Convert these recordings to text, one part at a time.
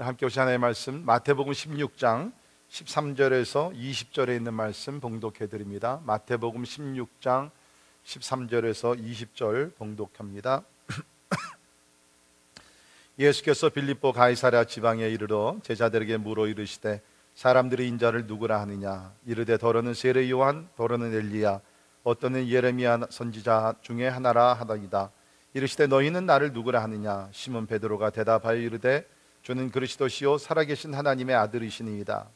함께 오신 하나님의 말씀 마태복음 16장 13절에서 20절에 있는 말씀 봉독해 드립니다. 마태복음 16장 13절에서 20절 봉독합니다. 예수께서 빌립보 가이사랴 지방에 이르러 제자들에게 물어 이르시되 사람들이 인자를 누구라 하느냐. 이르되 더러는 세례요한, 더러는 엘리야, 어떤은 예레미야 선지자 중에 하나라 하더이다. 이르시되 너희는 나를 누구라 하느냐. 시몬 베드로가 대답하여 이르되 주는 그리스도시요 살아계신 하나님의 아들이시니이다.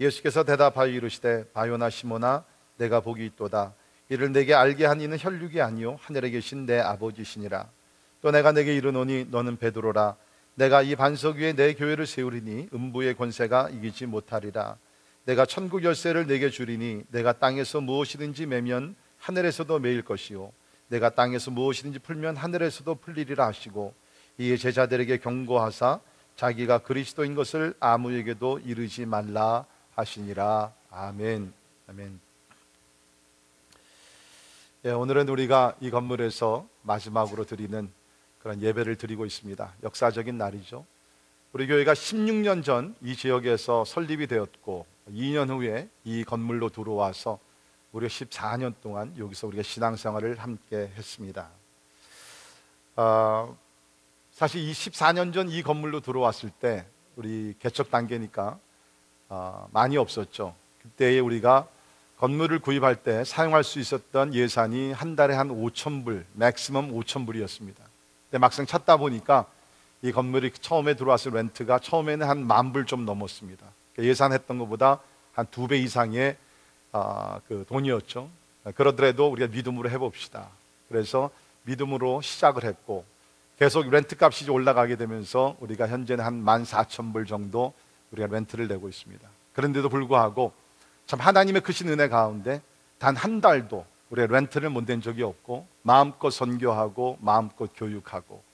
예수께서 대답하여 이르시되 바요나 시몬아, 내가 복이 있도다. 이를 내게 알게 한 이는 혈육이 아니요 하늘에 계신 내 아버지시니라. 또 내가 내게 이르노니 너는 베드로라. 내가 이 반석 위에 내 교회를 세우리니 음부의 권세가 이기지 못하리라. 내가 천국 열쇠를 내게 주리니 내가 땅에서 무엇이든지 매면 하늘에서도 매일 것이요 내가 땅에서 무엇이든지 풀면 하늘에서도 풀리리라 하시고, 이에 제자들에게 경고하사 자기가 그리스도인 것을 아무에게도 이르지 말라 하시니라. 아멘. 아멘. 예, 오늘은 우리가 이 건물에서 마지막으로 드리는 그런 예배를 드리고 있습니다. 역사적인 날이죠. 우리 교회가 16년 전 이 지역에서 설립이 되었고 2년 후에 이 건물로 들어와서 무려 14년 동안 여기서 우리가 신앙생활을 함께 했습니다. 사실 14년 전 이 건물로 들어왔을 때 우리 개척 단계니까 많이 없었죠. 그때에 우리가 건물을 구입할 때 사용할 수 있었던 예산이 한 달에 한 5,000불, 맥시멈 5,000불이었습니다. 근데 막상 찾다 보니까 이 건물이 처음에 들어왔을 렌트가 처음에는 한 10,000불 좀 넘었습니다. 예산했던 것보다 한 2배 이상의 그 돈이었죠. 그러더라도 우리가 믿음으로 해봅시다. 그래서 믿음으로 시작을 했고 계속 렌트값이 올라가게 되면서 우리가 현재는 한 14,000불 정도 우리가 렌트를 내고 있습니다. 그런데도 불구하고 참 하나님의 크신 은혜 가운데 단 한 달도 우리가 렌트를 못 낸 적이 없고 마음껏 선교하고 마음껏 교육하고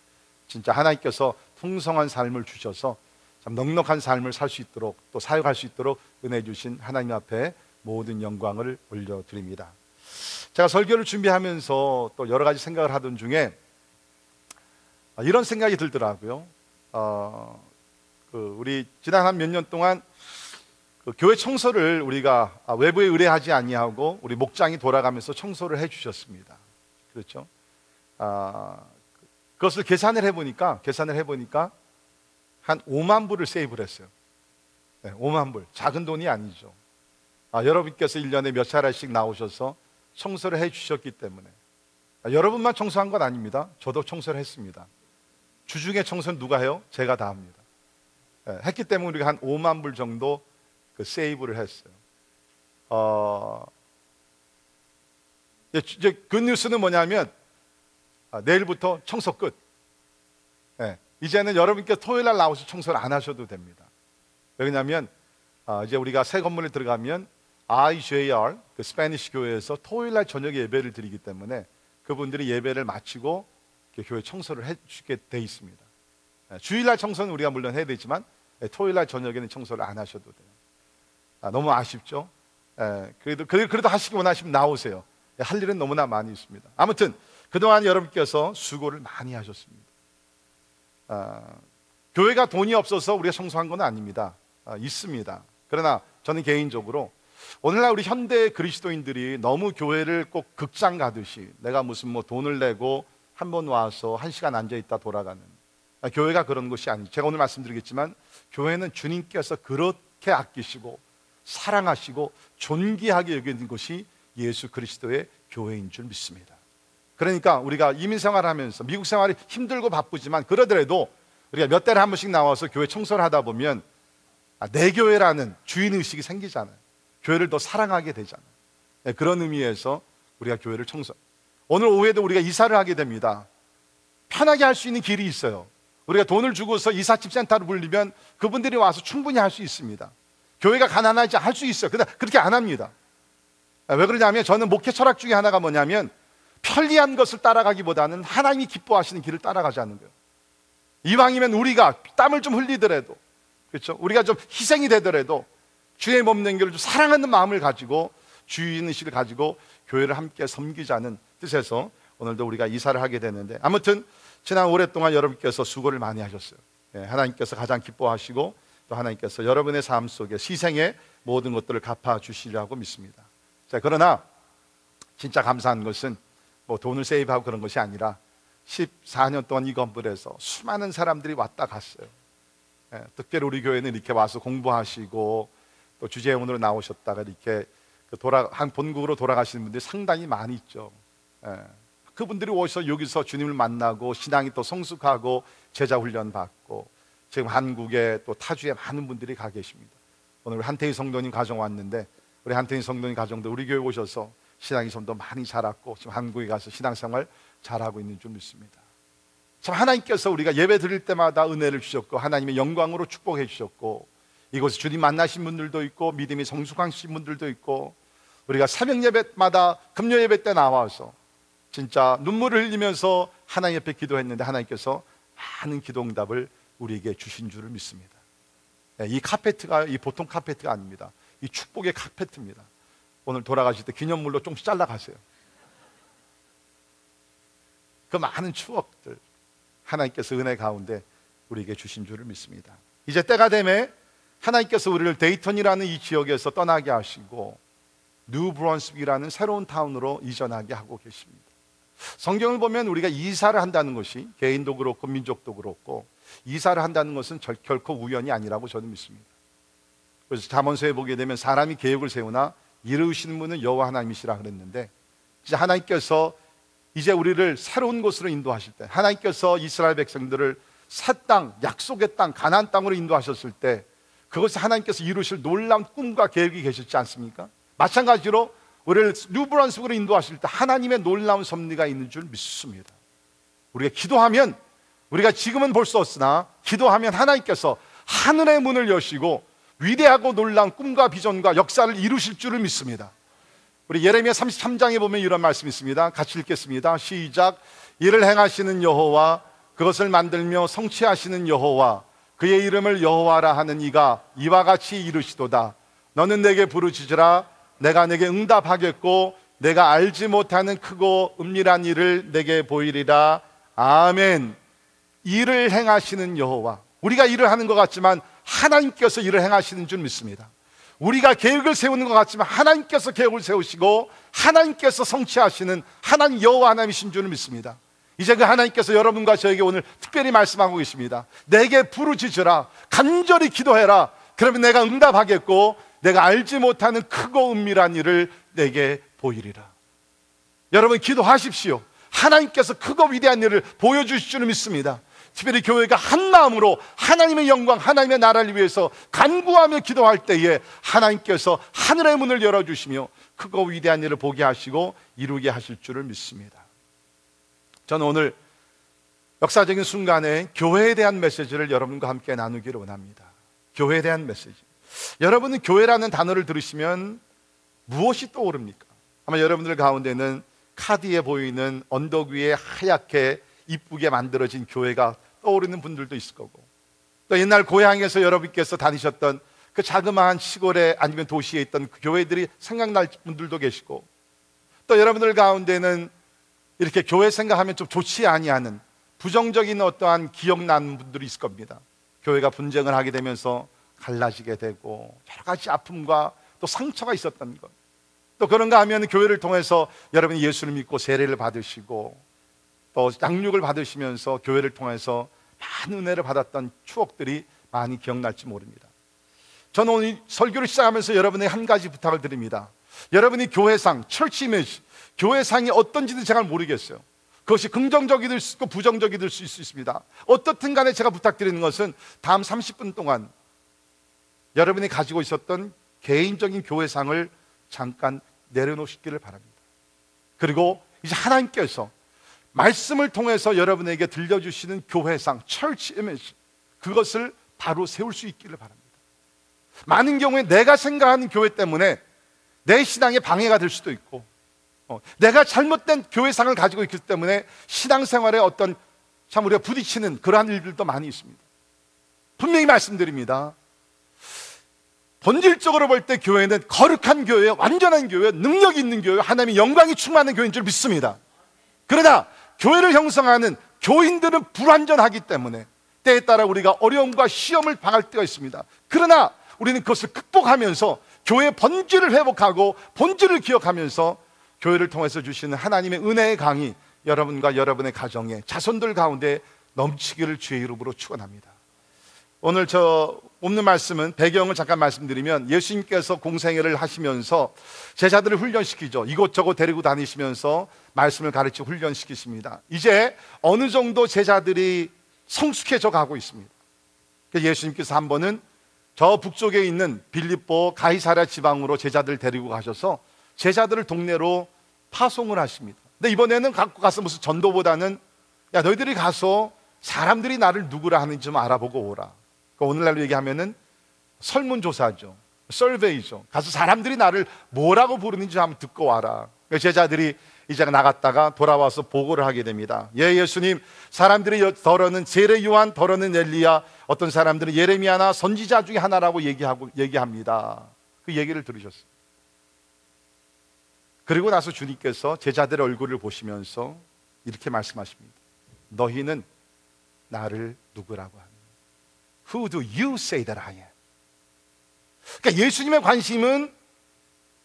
진짜 하나님께서 풍성한 삶을 주셔서 참 넉넉한 삶을 살 수 있도록 또 사역할 수 있도록 은혜 주신 하나님 앞에 모든 영광을 올려드립니다. 제가 설교를 준비하면서 또 여러 가지 생각을 하던 중에 이런 생각이 들더라고요. 우리 지난 한 몇 년 동안 교회 청소를 우리가 외부에 의뢰하지 아니하고 우리 목장이 돌아가면서 청소를 해주셨습니다. 그렇죠? 그것을 계산을 해보니까 한 50,000불을 세이브를 했어요. 네, 50,000불. 작은 돈이 아니죠. 여러분께서 1년에 몇 차례씩 나오셔서 청소를 해주셨기 때문에. 여러분만 청소한 건 아닙니다. 저도 청소를 했습니다. 주중에 청소는 누가 해요? 제가 다 합니다. 했기 때문에 우리가 한 50,000불 정도 그 세이브를 했어요. 이제 그 뉴스는 뭐냐면 내일부터 청소 끝. 이제는 여러분께 토요일 날 나와서 청소를 안 하셔도 됩니다. 왜냐하면 이제 우리가 새 건물에 들어가면 IJR 그 스페니쉬 교회에서 토요일 날 저녁에 예배를 드리기 때문에 그분들이 예배를 마치고 교회 청소를 해주게 돼 있습니다. 주일날 청소는 우리가 물론 해야 되지만 토요일날 저녁에는 청소를 안 하셔도 돼요. 너무 아쉽죠? 그래도 하시기 원하시면 나오세요. 할 일은 너무나 많이 있습니다. 아무튼 그동안 여러분께서 수고를 많이 하셨습니다. 교회가 돈이 없어서 우리가 청소한 건 아닙니다. 있습니다. 그러나 저는 개인적으로 오늘날 우리 현대 그리스도인들이 너무 교회를 꼭 극장 가듯이 내가 무슨 뭐 돈을 내고 한번 와서 한 시간 앉아있다 돌아가는 교회가 그런 것이 아니죠. 제가 오늘 말씀드리겠지만 교회는 주님께서 그렇게 아끼시고 사랑하시고 존귀하게 여기는 것이 예수 그리스도의 교회인 줄 믿습니다. 그러니까 우리가 이민 생활하면서 미국 생활이 힘들고 바쁘지만 그러더라도 우리가 몇 달에 한 번씩 나와서 교회 청소를 하다 보면 내 교회라는 주인의식이 생기잖아요. 교회를 더 사랑하게 되잖아요. 그런 의미에서 우리가 교회를 청소. 오늘 오후에도 우리가 이사를 하게 됩니다. 편하게 할 수 있는 길이 있어요. 우리가 돈을 주고서 이삿집 센터를 불리면 그분들이 와서 충분히 할 수 있습니다. 교회가 가난하지 할 수 있어요. 근데 그렇게 안 합니다. 왜 그러냐면 저는 목회 철학 중에 하나가 뭐냐면 편리한 것을 따라가기보다는 하나님이 기뻐하시는 길을 따라가자는 거예요. 이왕이면 우리가 땀을 좀 흘리더라도, 그렇죠? 우리가 좀 희생이 되더라도 주의 몸 연결을 좀 사랑하는 마음을 가지고 주인의식을 가지고 교회를 함께 섬기자는 뜻에서 오늘도 우리가 이사를 하게 되는데, 아무튼 지난 오랫동안 여러분께서 수고를 많이 하셨어요. 하나님께서 가장 기뻐하시고 또 하나님께서 여러분의 삶 속에 희생의 모든 것들을 갚아주시리라고 믿습니다. 자, 그러나 진짜 감사한 것은 뭐 돈을 세이브하고 그런 것이 아니라 14년 동안 이 건물에서 수많은 사람들이 왔다 갔어요. 특별히 우리 교회는 이렇게 와서 공부하시고 또 주재원으로 나오셨다가 이렇게 한 본국으로 돌아가시는 분들이 상당히 많이 있죠. 그분들이 오셔서 여기서 주님을 만나고 신앙이 또 성숙하고 제자 훈련 받고 지금 한국에 또 타주에 많은 분들이 가 계십니다. 오늘 우리 한태희 성도님 가정 왔는데 우리 한태희 성도님 가정도 우리 교회 오셔서 신앙이 좀 더 많이 자랐고 지금 한국에 가서 신앙생활 잘하고 있는 줄 믿습니다. 참 하나님께서 우리가 예배 드릴 때마다 은혜를 주셨고 하나님의 영광으로 축복해 주셨고 이곳에 주님 만나신 분들도 있고 믿음이 성숙하신 분들도 있고 우리가 새벽 예배마다 금요 예배 때 나와서 진짜 눈물을 흘리면서 하나님 옆에 기도했는데 하나님께서 많은 기도 응답을 우리에게 주신 줄을 믿습니다. 이 카페트가 이 보통 카페트가 아닙니다. 이 축복의 카페트입니다. 오늘 돌아가실 때 기념물로 조금씩 잘라가세요. 그 많은 추억들 하나님께서 은혜 가운데 우리에게 주신 줄을 믿습니다. 이제 때가 되매 하나님께서 우리를 데이턴이라는 이 지역에서 떠나게 하시고 뉴브런스빅이라는 새로운 타운으로 이전하게 하고 계십니다. 성경을 보면 우리가 이사를 한다는 것이 개인도 그렇고 민족도 그렇고 이사를 한다는 것은 결코 우연이 아니라고 저는 믿습니다. 그래서 잠언서에 보게 되면 사람이 계획을 세우나 이루시는 분은 여호와 하나님이시라 그랬는데 이제 하나님께서 이제 우리를 새로운 곳으로 인도하실 때 하나님께서 이스라엘 백성들을 새 땅, 약속의 땅, 가나안 땅으로 인도하셨을 때 그것이 하나님께서 이루실 놀라운 꿈과 계획이 계셨지 않습니까? 마찬가지로 우리를 뉴브런스빅으로 인도하실 때 하나님의 놀라운 섭리가 있는 줄 믿습니다. 우리가 기도하면 우리가 지금은 볼 수 없으나 기도하면 하나님께서 하늘의 문을 여시고 위대하고 놀라운 꿈과 비전과 역사를 이루실 줄을 믿습니다. 우리 예레미야 33장에 보면 이런 말씀이 있습니다. 같이 읽겠습니다. 시작. 이를 행하시는 여호와 그것을 만들며 성취하시는 여호와 그의 이름을 여호와라 하는 이가 이와 같이 이르시도다. 너는 내게 부르짖으라 내가 내게 응답하겠고 내가 알지 못하는 크고 은밀한 일을 내게 보이리라. 아멘. 일을 행하시는 여호와. 우리가 일을 하는 것 같지만 하나님께서 일을 행하시는 줄 믿습니다. 우리가 계획을 세우는 것 같지만 하나님께서 계획을 세우시고 하나님께서 성취하시는 하나님 여호와 하나님이신 줄을 믿습니다. 이제 그 하나님께서 여러분과 저에게 오늘 특별히 말씀하고 계십니다. 내게 부르짖으라. 간절히 기도해라. 그러면 내가 응답하겠고 내가 알지 못하는 크고 은밀한 일을 내게 보이리라. 여러분 기도하십시오. 하나님께서 크고 위대한 일을 보여주실 줄 믿습니다. 특별히 교회가 한 마음으로 하나님의 영광, 하나님의 나라를 위해서 간구하며 기도할 때에 하나님께서 하늘의 문을 열어주시며 크고 위대한 일을 보게 하시고 이루게 하실 줄을 믿습니다. 저는 오늘 역사적인 순간에 교회에 대한 메시지를 여러분과 함께 나누기를 원합니다. 교회에 대한 메시지. 여러분은 교회라는 단어를 들으시면 무엇이 떠오릅니까? 아마 여러분들 가운데는 카드에 보이는 언덕 위에 하얗게 이쁘게 만들어진 교회가 떠오르는 분들도 있을 거고 또 옛날 고향에서 여러분께서 다니셨던 그 자그마한 시골에 아니면 도시에 있던 그 교회들이 생각날 분들도 계시고 또 여러분들 가운데는 이렇게 교회 생각하면 좀 좋지 아니하는 부정적인 어떠한 기억나는 분들이 있을 겁니다. 교회가 분쟁을 하게 되면서 갈라지게 되고 여러 가지 아픔과 또 상처가 있었던 것 또 그런가 하면 교회를 통해서 여러분이 예수를 믿고 세례를 받으시고 또 양육을 받으시면서 교회를 통해서 많은 은혜를 받았던 추억들이 많이 기억날지 모릅니다. 저는 오늘 설교를 시작하면서 여러분의 한 가지 부탁을 드립니다. 여러분이 교회상, 철치 이미지, 교회상이 어떤지는 제가 모르겠어요. 그것이 긍정적이 될 수 있고 부정적이 될 수 있습니다. 어떻든 간에 제가 부탁드리는 것은 다음 30분 동안 여러분이 가지고 있었던 개인적인 교회상을 잠깐 내려놓으시기를 바랍니다. 그리고 이제 하나님께서 말씀을 통해서 여러분에게 들려주시는 교회상, church image, 그것을 바로 세울 수 있기를 바랍니다. 많은 경우에 내가 생각하는 교회 때문에 내 신앙에 방해가 될 수도 있고 내가 잘못된 교회상을 가지고 있기 때문에 신앙생활에 어떤 참 우리가 부딪히는 그러한 일들도 많이 있습니다. 분명히 말씀드립니다. 본질적으로 볼 때 교회는 거룩한 교회, 완전한 교회, 능력 있는 교회, 하나님의 영광이 충만한 교회인 줄 믿습니다. 그러나 교회를 형성하는 교인들은 불완전하기 때문에 때에 따라 우리가 어려움과 시험을 당할 때가 있습니다. 그러나 우리는 그것을 극복하면서 교회의 본질을 회복하고 본질을 기억하면서 교회를 통해서 주시는 하나님의 은혜의 강이 여러분과 여러분의 가정에, 자손들 가운데 넘치기를 주의 이름으로 축원합니다. 오늘 저 읊는 말씀은 배경을 잠깐 말씀드리면, 예수님께서 공생애를 하시면서 제자들을 훈련시키죠. 이곳저곳 데리고 다니시면서 말씀을 가르치고 훈련시키십니다. 이제 어느 정도 제자들이 성숙해져 가고 있습니다. 예수님께서 한 번은 저 북쪽에 있는 빌립보 가이사랴 지방으로 제자들을 데리고 가셔서 제자들을 동네로 파송을 하십니다. 근데 이번에는 갖고 가서 무슨 전도보다는, 야, 너희들이 가서 사람들이 나를 누구라 하는지 좀 알아보고 오라. 그러니까 오늘날로 얘기하면은 설문조사죠. 서베이죠. 가서 사람들이 나를 뭐라고 부르는지 한번 듣고 와라. 제자들이 이제 나갔다가 돌아와서 보고를 하게 됩니다. 예, 예수님, 사람들이 덜어는 세례요한, 덜어는 엘리야, 어떤 사람들은 예레미야나 선지자 중에 하나라고 얘기합니다. 그 얘기를 들으셨어요. 그리고 나서 주님께서 제자들의 얼굴을 보시면서 이렇게 말씀하십니다. 너희는 나를 누구라고 하느냐? Who do you say that I am? 그러니까 예수님의 관심은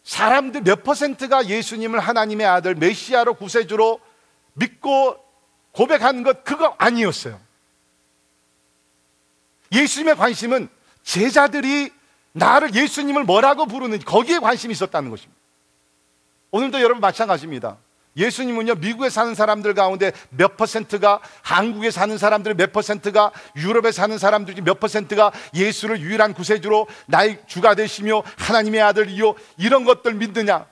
사람들 몇 퍼센트가 예수님을 하나님의 아들 메시아로 구세주로 믿고 고백한 것, 그거 아니었어요. 예수님의 관심은 제자들이 나를, 예수님을 뭐라고 부르는지, 거기에 관심이 있었다는 것입니다. 오늘도 여러분 마찬가지입니다. 예수님은요, 미국에 사는 사람들 가운데 몇 퍼센트가, 한국에 사는 사람들 몇 퍼센트가, 유럽에 사는 사람들 몇 퍼센트가 예수를 유일한 구세주로 나의 주가 되시며 하나님의 아들이요, 이런 것들 믿느냐?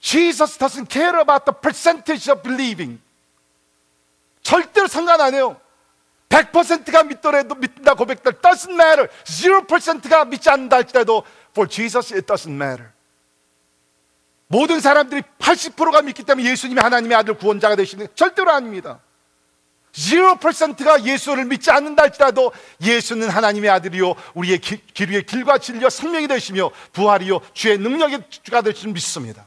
Jesus doesn't care about the percentage of believing. 절대로 상관 안 해요. 100%가 믿더라도, 믿는다 고백들 doesn't matter. 0%가 믿지 않는다 할지라도 for Jesus it doesn't matter. 모든 사람들이 80%가 믿기 때문에 예수님이 하나님의 아들 구원자가 되시는 게 절대로 아닙니다. 0%가 예수를 믿지 않는다 할지라도 예수는 하나님의 아들이요, 우리의 기루의 길과 진리와 생명이 되시며 부활이요, 주의 능력의 주가 될 줄 믿습니다.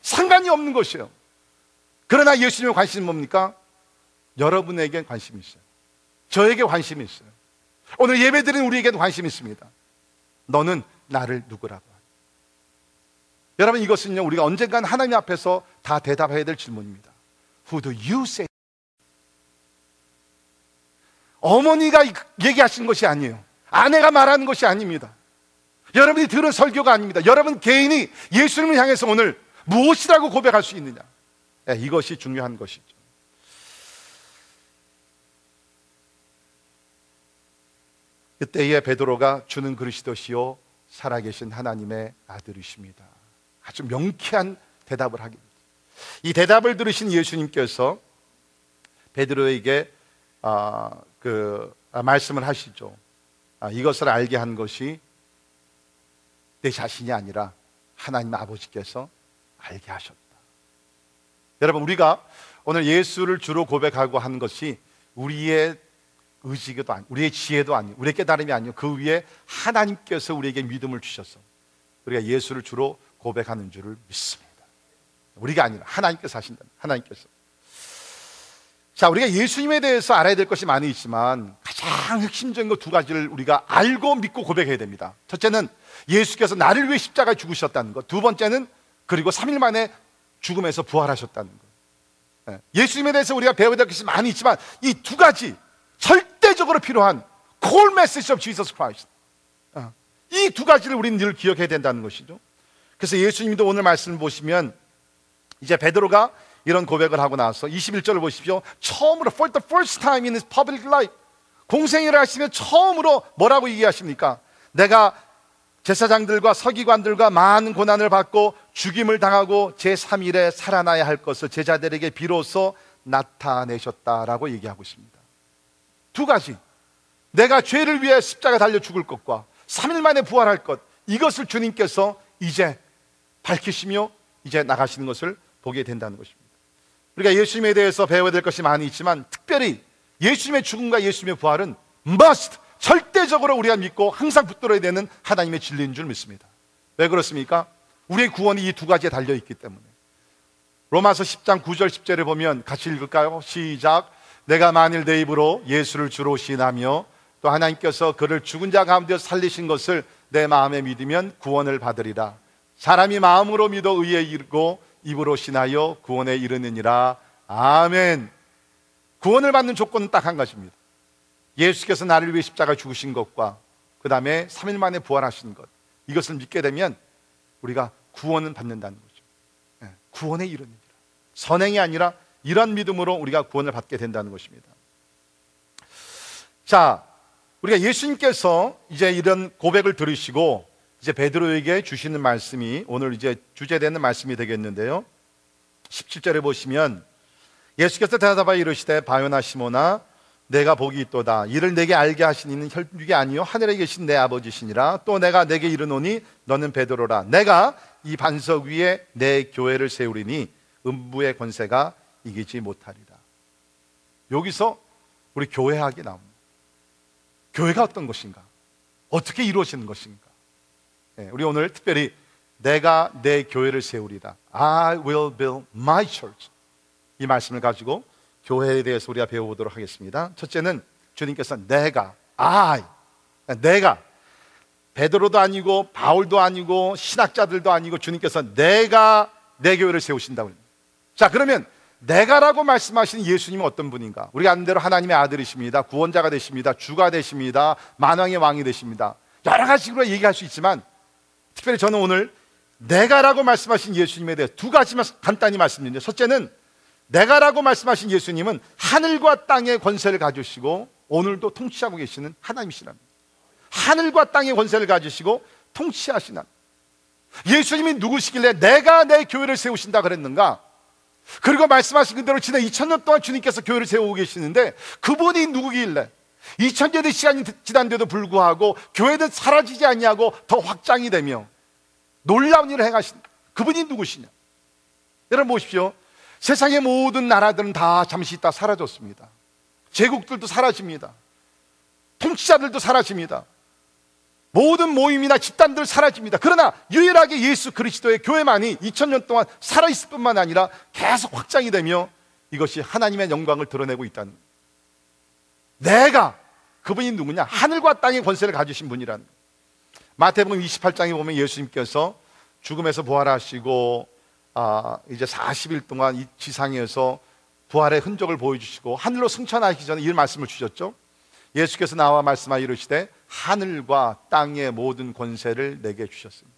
상관이 없는 것이에요. 그러나 예수님의 관심은 뭡니까? 여러분에게 관심이 있어요. 저에게 관심이 있어요. 오늘 예배드린 우리에게도 관심이 있습니다. 너는 나를 누구라고? 여러분, 이것은요, 우리가 언젠간 하나님 앞에서 다 대답해야 될 질문입니다. Who do you say? 어머니가 얘기하신 것이 아니에요. 아내가 말하는 것이 아닙니다. 여러분이 들은 설교가 아닙니다. 여러분 개인이 예수님을 향해서 오늘 무엇이라고 고백할 수 있느냐? 네, 이것이 중요한 것이죠. 그때에 베드로가 주는 그리스도시요 살아계신 하나님의 아들이십니다. 아주 명쾌한 대답을 하게 됩니다. 이 대답을 들으신 예수님께서 베드로에게 말씀을 하시죠. 이것을 알게 한 것이 내 자신이 아니라 하나님 아버지께서 알게 하셨다. 여러분, 우리가 오늘 예수를 주로 고백하고 한 것이 우리의 의지도 아니고 우리의 지혜도 아니고 우리의 깨달음이 아니고 그 위에 하나님께서 우리에게 믿음을 주셔서 우리가 예수를 주로 고백하는 줄을 믿습니다. 우리가 아니라 하나님께서 하신다. 하나님께서. 자, 우리가 예수님에 대해서 알아야 될 것이 많이 있지만 가장 핵심적인 것 두 가지를 우리가 알고 믿고 고백해야 됩니다. 첫째는 예수께서 나를 위해 십자가에 죽으셨다는 것. 두 번째는 그리고 3일 만에 죽음에서 부활하셨다는 것. 예수님에 대해서 우리가 배워야 될 것이 많이 있지만 이 두 가지 절대적으로 필요한 콜 메시지 오브 지저스 크라이스트, 이 두 가지를 우리는 늘 기억해야 된다는 것이죠. 그래서 예수님도 오늘 말씀을 보시면 이제 베드로가 이런 고백을 하고 나서 21절을 보십시오. 처음으로 for the first time in his public life, 공생애를 하시면 처음으로 뭐라고 얘기하십니까? 내가 제사장들과 서기관들과 많은 고난을 받고 죽임을 당하고 제3일에 살아나야 할 것을 제자들에게 비로소 나타내셨다라고 얘기하고 있습니다. 두 가지, 내가 죄를 위해 십자가에 달려 죽을 것과 3일 만에 부활할 것, 이것을 주님께서 이제 밝히시며 이제 나가시는 것을 보게 된다는 것입니다. 우리가 예수님에 대해서 배워야 될 것이 많이 있지만 특별히 예수님의 죽음과 예수님의 부활은 must, 절대적으로 우리가 믿고 항상 붙들어야 되는 하나님의 진리인 줄 믿습니다. 왜 그렇습니까? 우리의 구원이 이 두 가지에 달려있기 때문에. 로마서 10장 9절 10절을 보면 같이 읽을까요? 시작. 내가 만일 내 입으로 예수를 주로 시인하며 또 하나님께서 그를 죽은 자 가운데 살리신 것을 내 마음에 믿으면 구원을 받으리라. 사람이 마음으로 믿어 의에 이르고 입으로 신하여 구원에 이르느니라. 아멘. 구원을 받는 조건은 딱 한 가지입니다. 예수께서 나를 위해 십자가 죽으신 것과 그 다음에 3일 만에 부활하신 것, 이것을 믿게 되면 우리가 구원을 받는다는 거죠. 구원에 이르느니라. 선행이 아니라 이런 믿음으로 우리가 구원을 받게 된다는 것입니다. 자, 우리가 예수님께서 이제 이런 고백을 들으시고 이제 베드로에게 주시는 말씀이 오늘 이제 주제되는 말씀이 되겠는데요, 17절에 보시면 예수께서 대답하여 이르시되 바요나 시몬아 내가 복이 있도다. 이를 내게 알게 하신 이는 혈육이 아니요 하늘에 계신 내 아버지시니라. 또 내가 내게 이르노니 너는 베드로라. 내가 이 반석 위에 내 교회를 세우리니 음부의 권세가 이기지 못하리라. 여기서 우리 교회학이 나옵니다. 교회가 어떤 것인가? 어떻게 이루어지는 것인가? 우리 오늘 특별히 내가 내 교회를 세우리라, I will build my church, 이 말씀을 가지고 교회에 대해서 우리가 배워보도록 하겠습니다. 첫째는 주님께서 내가, 내가, 베드로도 아니고 바울도 아니고 신학자들도 아니고 주님께서 내가 내 교회를 세우신다고 합니다. 자, 그러면 내가라고 말씀하시는 예수님은 어떤 분인가? 우리가 아는 대로 하나님의 아들이십니다. 구원자가 되십니다. 주가 되십니다. 만왕의 왕이 되십니다. 여러 가지로 얘기할 수 있지만 특별히 저는 오늘 내가라고 말씀하신 예수님에 대해 두 가지만 간단히 말씀드립니다. 첫째는 내가라고 말씀하신 예수님은 하늘과 땅의 권세를 가지시고 오늘도 통치하고 계시는 하나님이시랍니다. 하늘과 땅의 권세를 가지시고 통치하시는 하나님. 예수님이 누구시길래 내가 내 교회를 세우신다 그랬는가? 그리고 말씀하신 그대로 지난 2000년 동안 주님께서 교회를 세우고 계시는데 그분이 누구길래 2000년의 시간이 지난데도 불구하고 교회는 사라지지 아니하고 더 확장이 되며 놀라운 일을 행하신 그분이 누구시냐? 여러분 보십시오. 세상의 모든 나라들은 다 잠시 있다 사라졌습니다. 제국들도 사라집니다. 통치자들도 사라집니다. 모든 모임이나 집단들 사라집니다. 그러나 유일하게 예수 그리스도의 교회만이 2000년 동안 살아있을 뿐만 아니라 계속 확장이 되며 이것이 하나님의 영광을 드러내고 있다는 거예요. 내가, 그분이 누구냐? 하늘과 땅의 권세를 가지신 분이라는 거예요. 마태복음 28장에 보면 예수님께서 죽음에서 부활하시고 이제 40일 동안 이 지상에서 부활의 흔적을 보여주시고 하늘로 승천하시기 전에 이 말씀을 주셨죠. 예수께서 나와 말씀하여 이르시되 하늘과 땅의 모든 권세를 내게 주셨습니다.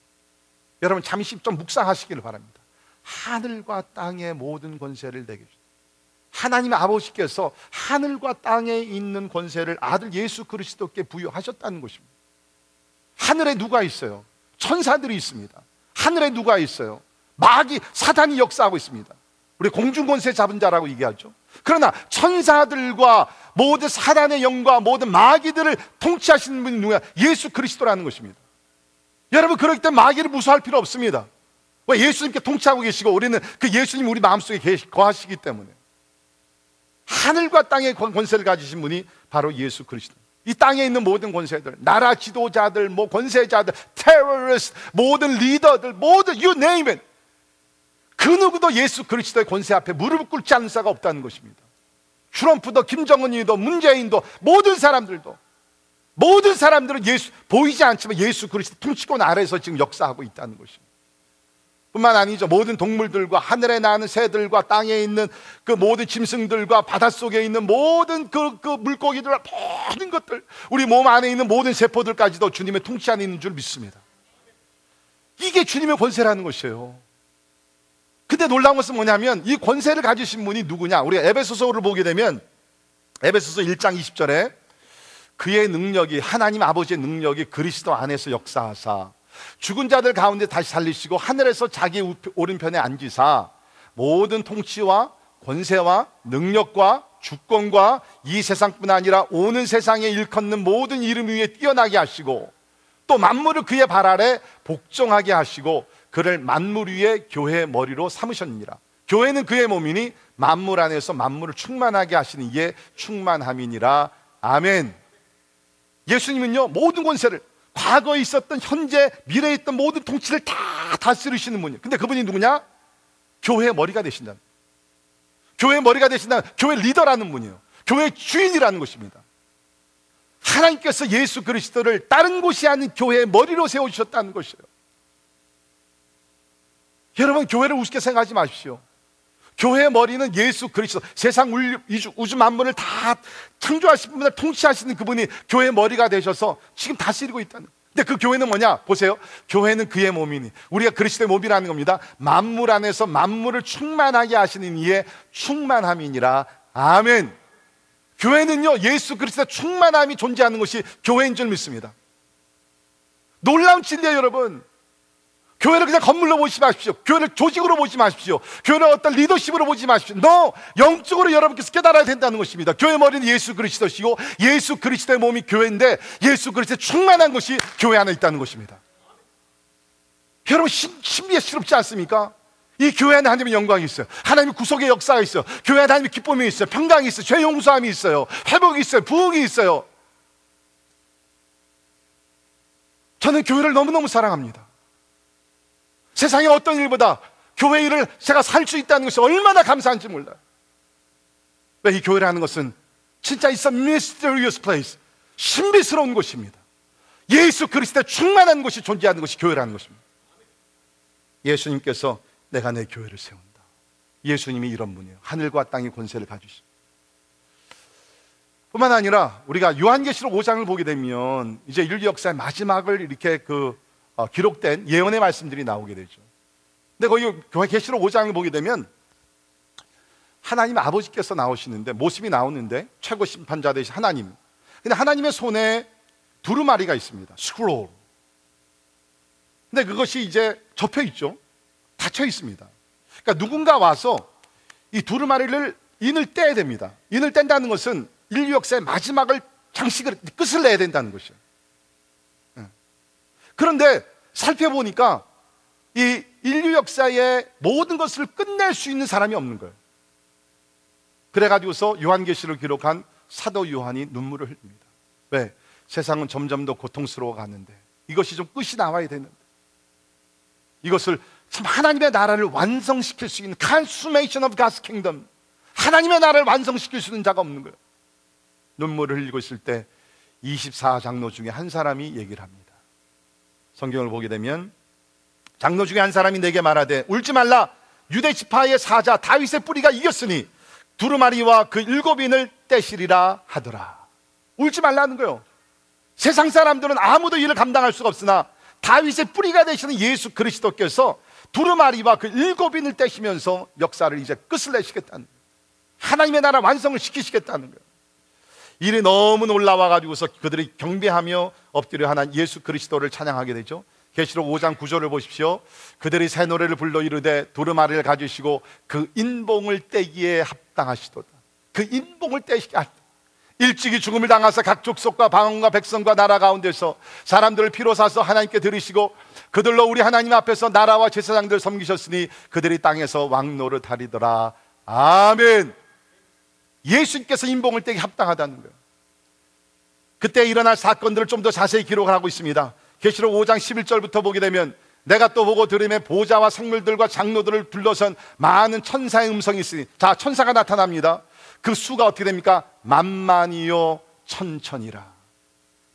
여러분 잠시 좀 묵상하시기를 바랍니다. 하늘과 땅의 모든 권세를 내게 주셨습니다. 하나님 아버지께서 하늘과 땅에 있는 권세를 아들 예수 그리스도께 부여하셨다는 것입니다. 하늘에 누가 있어요? 천사들이 있습니다. 하늘에 누가 있어요? 마귀, 사단이 역사하고 있습니다. 우리 공중권세 잡은 자라고 얘기하죠. 그러나 천사들과 모든 사단의 영과 모든 마귀들을 통치하시는 분이 누구냐? 예수 그리스도라는 것입니다. 여러분 그렇기 때문에 마귀를 무서워할 필요 없습니다. 왜? 예수님께 통치하고 계시고 우리는 그 예수님 우리 마음속에 거하시기 때문에. 하늘과 땅의 권세를 가지신 분이 바로 예수 그리스도. 이 땅에 있는 모든 권세들, 나라 지도자들, 뭐 권세자들, 테러리스트, 모든 리더들, 모든 you name it, 그 누구도 예수 그리스도의 권세 앞에 무릎 꿇지 않는 자가 없다는 것입니다. 트럼프도, 김정은이도, 문재인도, 모든 사람들도, 모든 사람들은 예수, 보이지 않지만 예수 그리스도 통치권 아래에서 지금 역사하고 있다는 것입니다. 뿐만 아니죠. 모든 동물들과 하늘에 나는 새들과 땅에 있는 그 모든 짐승들과 바닷속에 있는 모든 그 물고기들과 모든 것들, 우리 몸 안에 있는 모든 세포들까지도 주님의 통치 안에 있는 줄 믿습니다. 이게 주님의 권세라는 것이에요. 근데 놀라운 것은 뭐냐면 이 권세를 가지신 분이 누구냐? 우리가 에베소서를 보게 되면 에베소서 1장 20절에 그의 능력이, 하나님 아버지의 능력이 그리스도 안에서 역사하사 죽은 자들 가운데 다시 살리시고 하늘에서 자기 오른편에 앉으사 모든 통치와 권세와 능력과 주권과 이 세상뿐 아니라 오는 세상에 일컫는 모든 이름 위에 뛰어나게 하시고 또 만물을 그의 발 아래 복종하게 하시고 그를 만물 위에 교회의 머리로 삼으셨느니라. 교회는 그의 몸이니 만물 안에서 만물을 충만하게 하시는 이에 충만함이니라. 아멘. 예수님은요 모든 권세를, 과거에 있었던, 현재, 미래에 있던 모든 통치를 다 다스리시는 분이에요. 근데 그분이 누구냐? 교회의 머리가 되신다는, 교회의 머리가 되신다는, 교회 리더라는 분이에요. 교회 주인이라는 것입니다. 하나님께서 예수 그리스도를 다른 곳이 아닌 교회의 머리로 세워주셨다는 것이에요. 여러분, 교회를 우습게 생각하지 마십시오. 교회의 머리는 예수 그리스도, 세상 우주 만물을 다 창조하신 분을 통치하시는 그분이 교회의 머리가 되셔서 지금 다스리고 있다는. 근데 그 교회는 뭐냐? 보세요. 교회는 그의 몸이니, 우리가 그리스도의 몸이라는 겁니다. 만물 안에서 만물을 충만하게 하시는 이의 충만함이니라. 아멘. 교회는요, 예수 그리스도의 충만함이 존재하는 것이 교회인 줄 믿습니다. 놀라운 진리예요, 여러분. 교회를 그냥 건물로 보지 마십시오. 교회를 조직으로 보지 마십시오. 교회를 어떤 리더십으로 보지 마십시오. No! 영적으로 여러분께서 깨달아야 된다는 것입니다. 교회 머리는 예수 그리스도시고, 예수 그리스도의 몸이 교회인데, 예수 그리스도에 충만한 것이 교회 안에 있다는 것입니다. 여러분, 신비스럽지 않습니까? 이 교회 안에 하나님의 영광이 있어요. 하나님의 구속의 역사가 있어요. 교회 안에 하나님의 기쁨이 있어요. 평강이 있어요. 죄 용서함이 있어요. 회복이 있어요. 부흥이 있어요. 저는 교회를 너무너무 사랑합니다. 세상의 어떤 일보다 교회 일을 제가 살 수 있다는 것이 얼마나 감사한지 몰라요. 왜? 이 교회라는 것은 진짜 It's a mysterious place, 신비스러운 곳입니다. 예수 그리스도에 충만한 곳이 존재하는 것이 교회라는 것입니다. 예수님께서 내가 내 교회를 세운다. 예수님이 이런 분이에요. 하늘과 땅의 권세를 가지십니다. 뿐만 아니라 우리가 요한계시록 5장을 보게 되면 이제 인류 역사의 마지막을 이렇게 기록된 예언의 말씀들이 나오게 되죠. 근데 거기 계시록 5장을 보게 되면 하나님 아버지께서 나오시는데, 모습이 나오는데, 최고 심판자 되신 하나님. 근데 하나님의 손에 두루마리가 있습니다. 스크롤. 근데 그것이 이제 접혀 있죠. 닫혀 있습니다. 그러니까 누군가 와서 이 두루마리를 인을 떼야 됩니다. 인을 뗀다는 것은 인류 역사의 마지막을 장식을, 끝을 내야 된다는 것이에요. 그런데 살펴보니까 이 인류 역사의 모든 것을 끝낼 수 있는 사람이 없는 거예요. 그래가지고서 요한계시록을 기록한 사도 요한이 눈물을 흘립니다. 왜? 세상은 점점 더 고통스러워 가는데 이것이 좀 끝이 나와야 되는데, 이것을 참 하나님의 나라를 완성시킬 수 있는 consummation of God's kingdom, 하나님의 나라를 완성시킬 수 있는 자가 없는 거예요. 눈물을 흘리고 있을 때 24장로 중에 한 사람이 얘기를 합니다. 성경을 보게 되면 장로 중에 한 사람이 내게 말하되, 울지 말라. 유대 지파의 사자 다윗의 뿌리가 이겼으니 두루마리와 그 7인을 떼시리라 하더라. 울지 말라는 거예요. 세상 사람들은 아무도 일을 감당할 수가 없으나 다윗의 뿌리가 되시는 예수 그리스도께서 두루마리와 그 7인을 떼시면서 역사를 이제 끝을 내시겠다는 거예요. 하나님의 나라 완성을 시키시겠다는 거예요. 일이 너무 놀라워가지고서 그들이 경배하며 엎드려 하나 예수 그리스도를 찬양하게 되죠. 계시록 5장 9절을 보십시오. 그들이 새 노래를 불러 이르되 두루마리를 가지시고 그 인봉을 떼기에 합당하시도다. 그 인봉을 떼시게 하시도다. 일찍이 죽음을 당하사 각 족속과 방언과 백성과 나라 가운데서 사람들을 피로 사서 하나님께 드리시고 그들로 우리 하나님 앞에서 나라와 제사장들을 섬기셨으니 그들이 땅에서 왕노릇 하리더라. 아멘. 예수님께서 인봉을 떼기 합당하다는 거예요. 그때 일어날 사건들을 좀 더 자세히 기록하고 있습니다. 계시록 5장 11절부터 보게 되면, 내가 또 보고 들음에 보좌와 생물들과 장로들을 둘러선 많은 천사의 음성이 있으니, 자, 천사가 나타납니다. 그 수가 어떻게 됩니까? 만만이요 천천이라.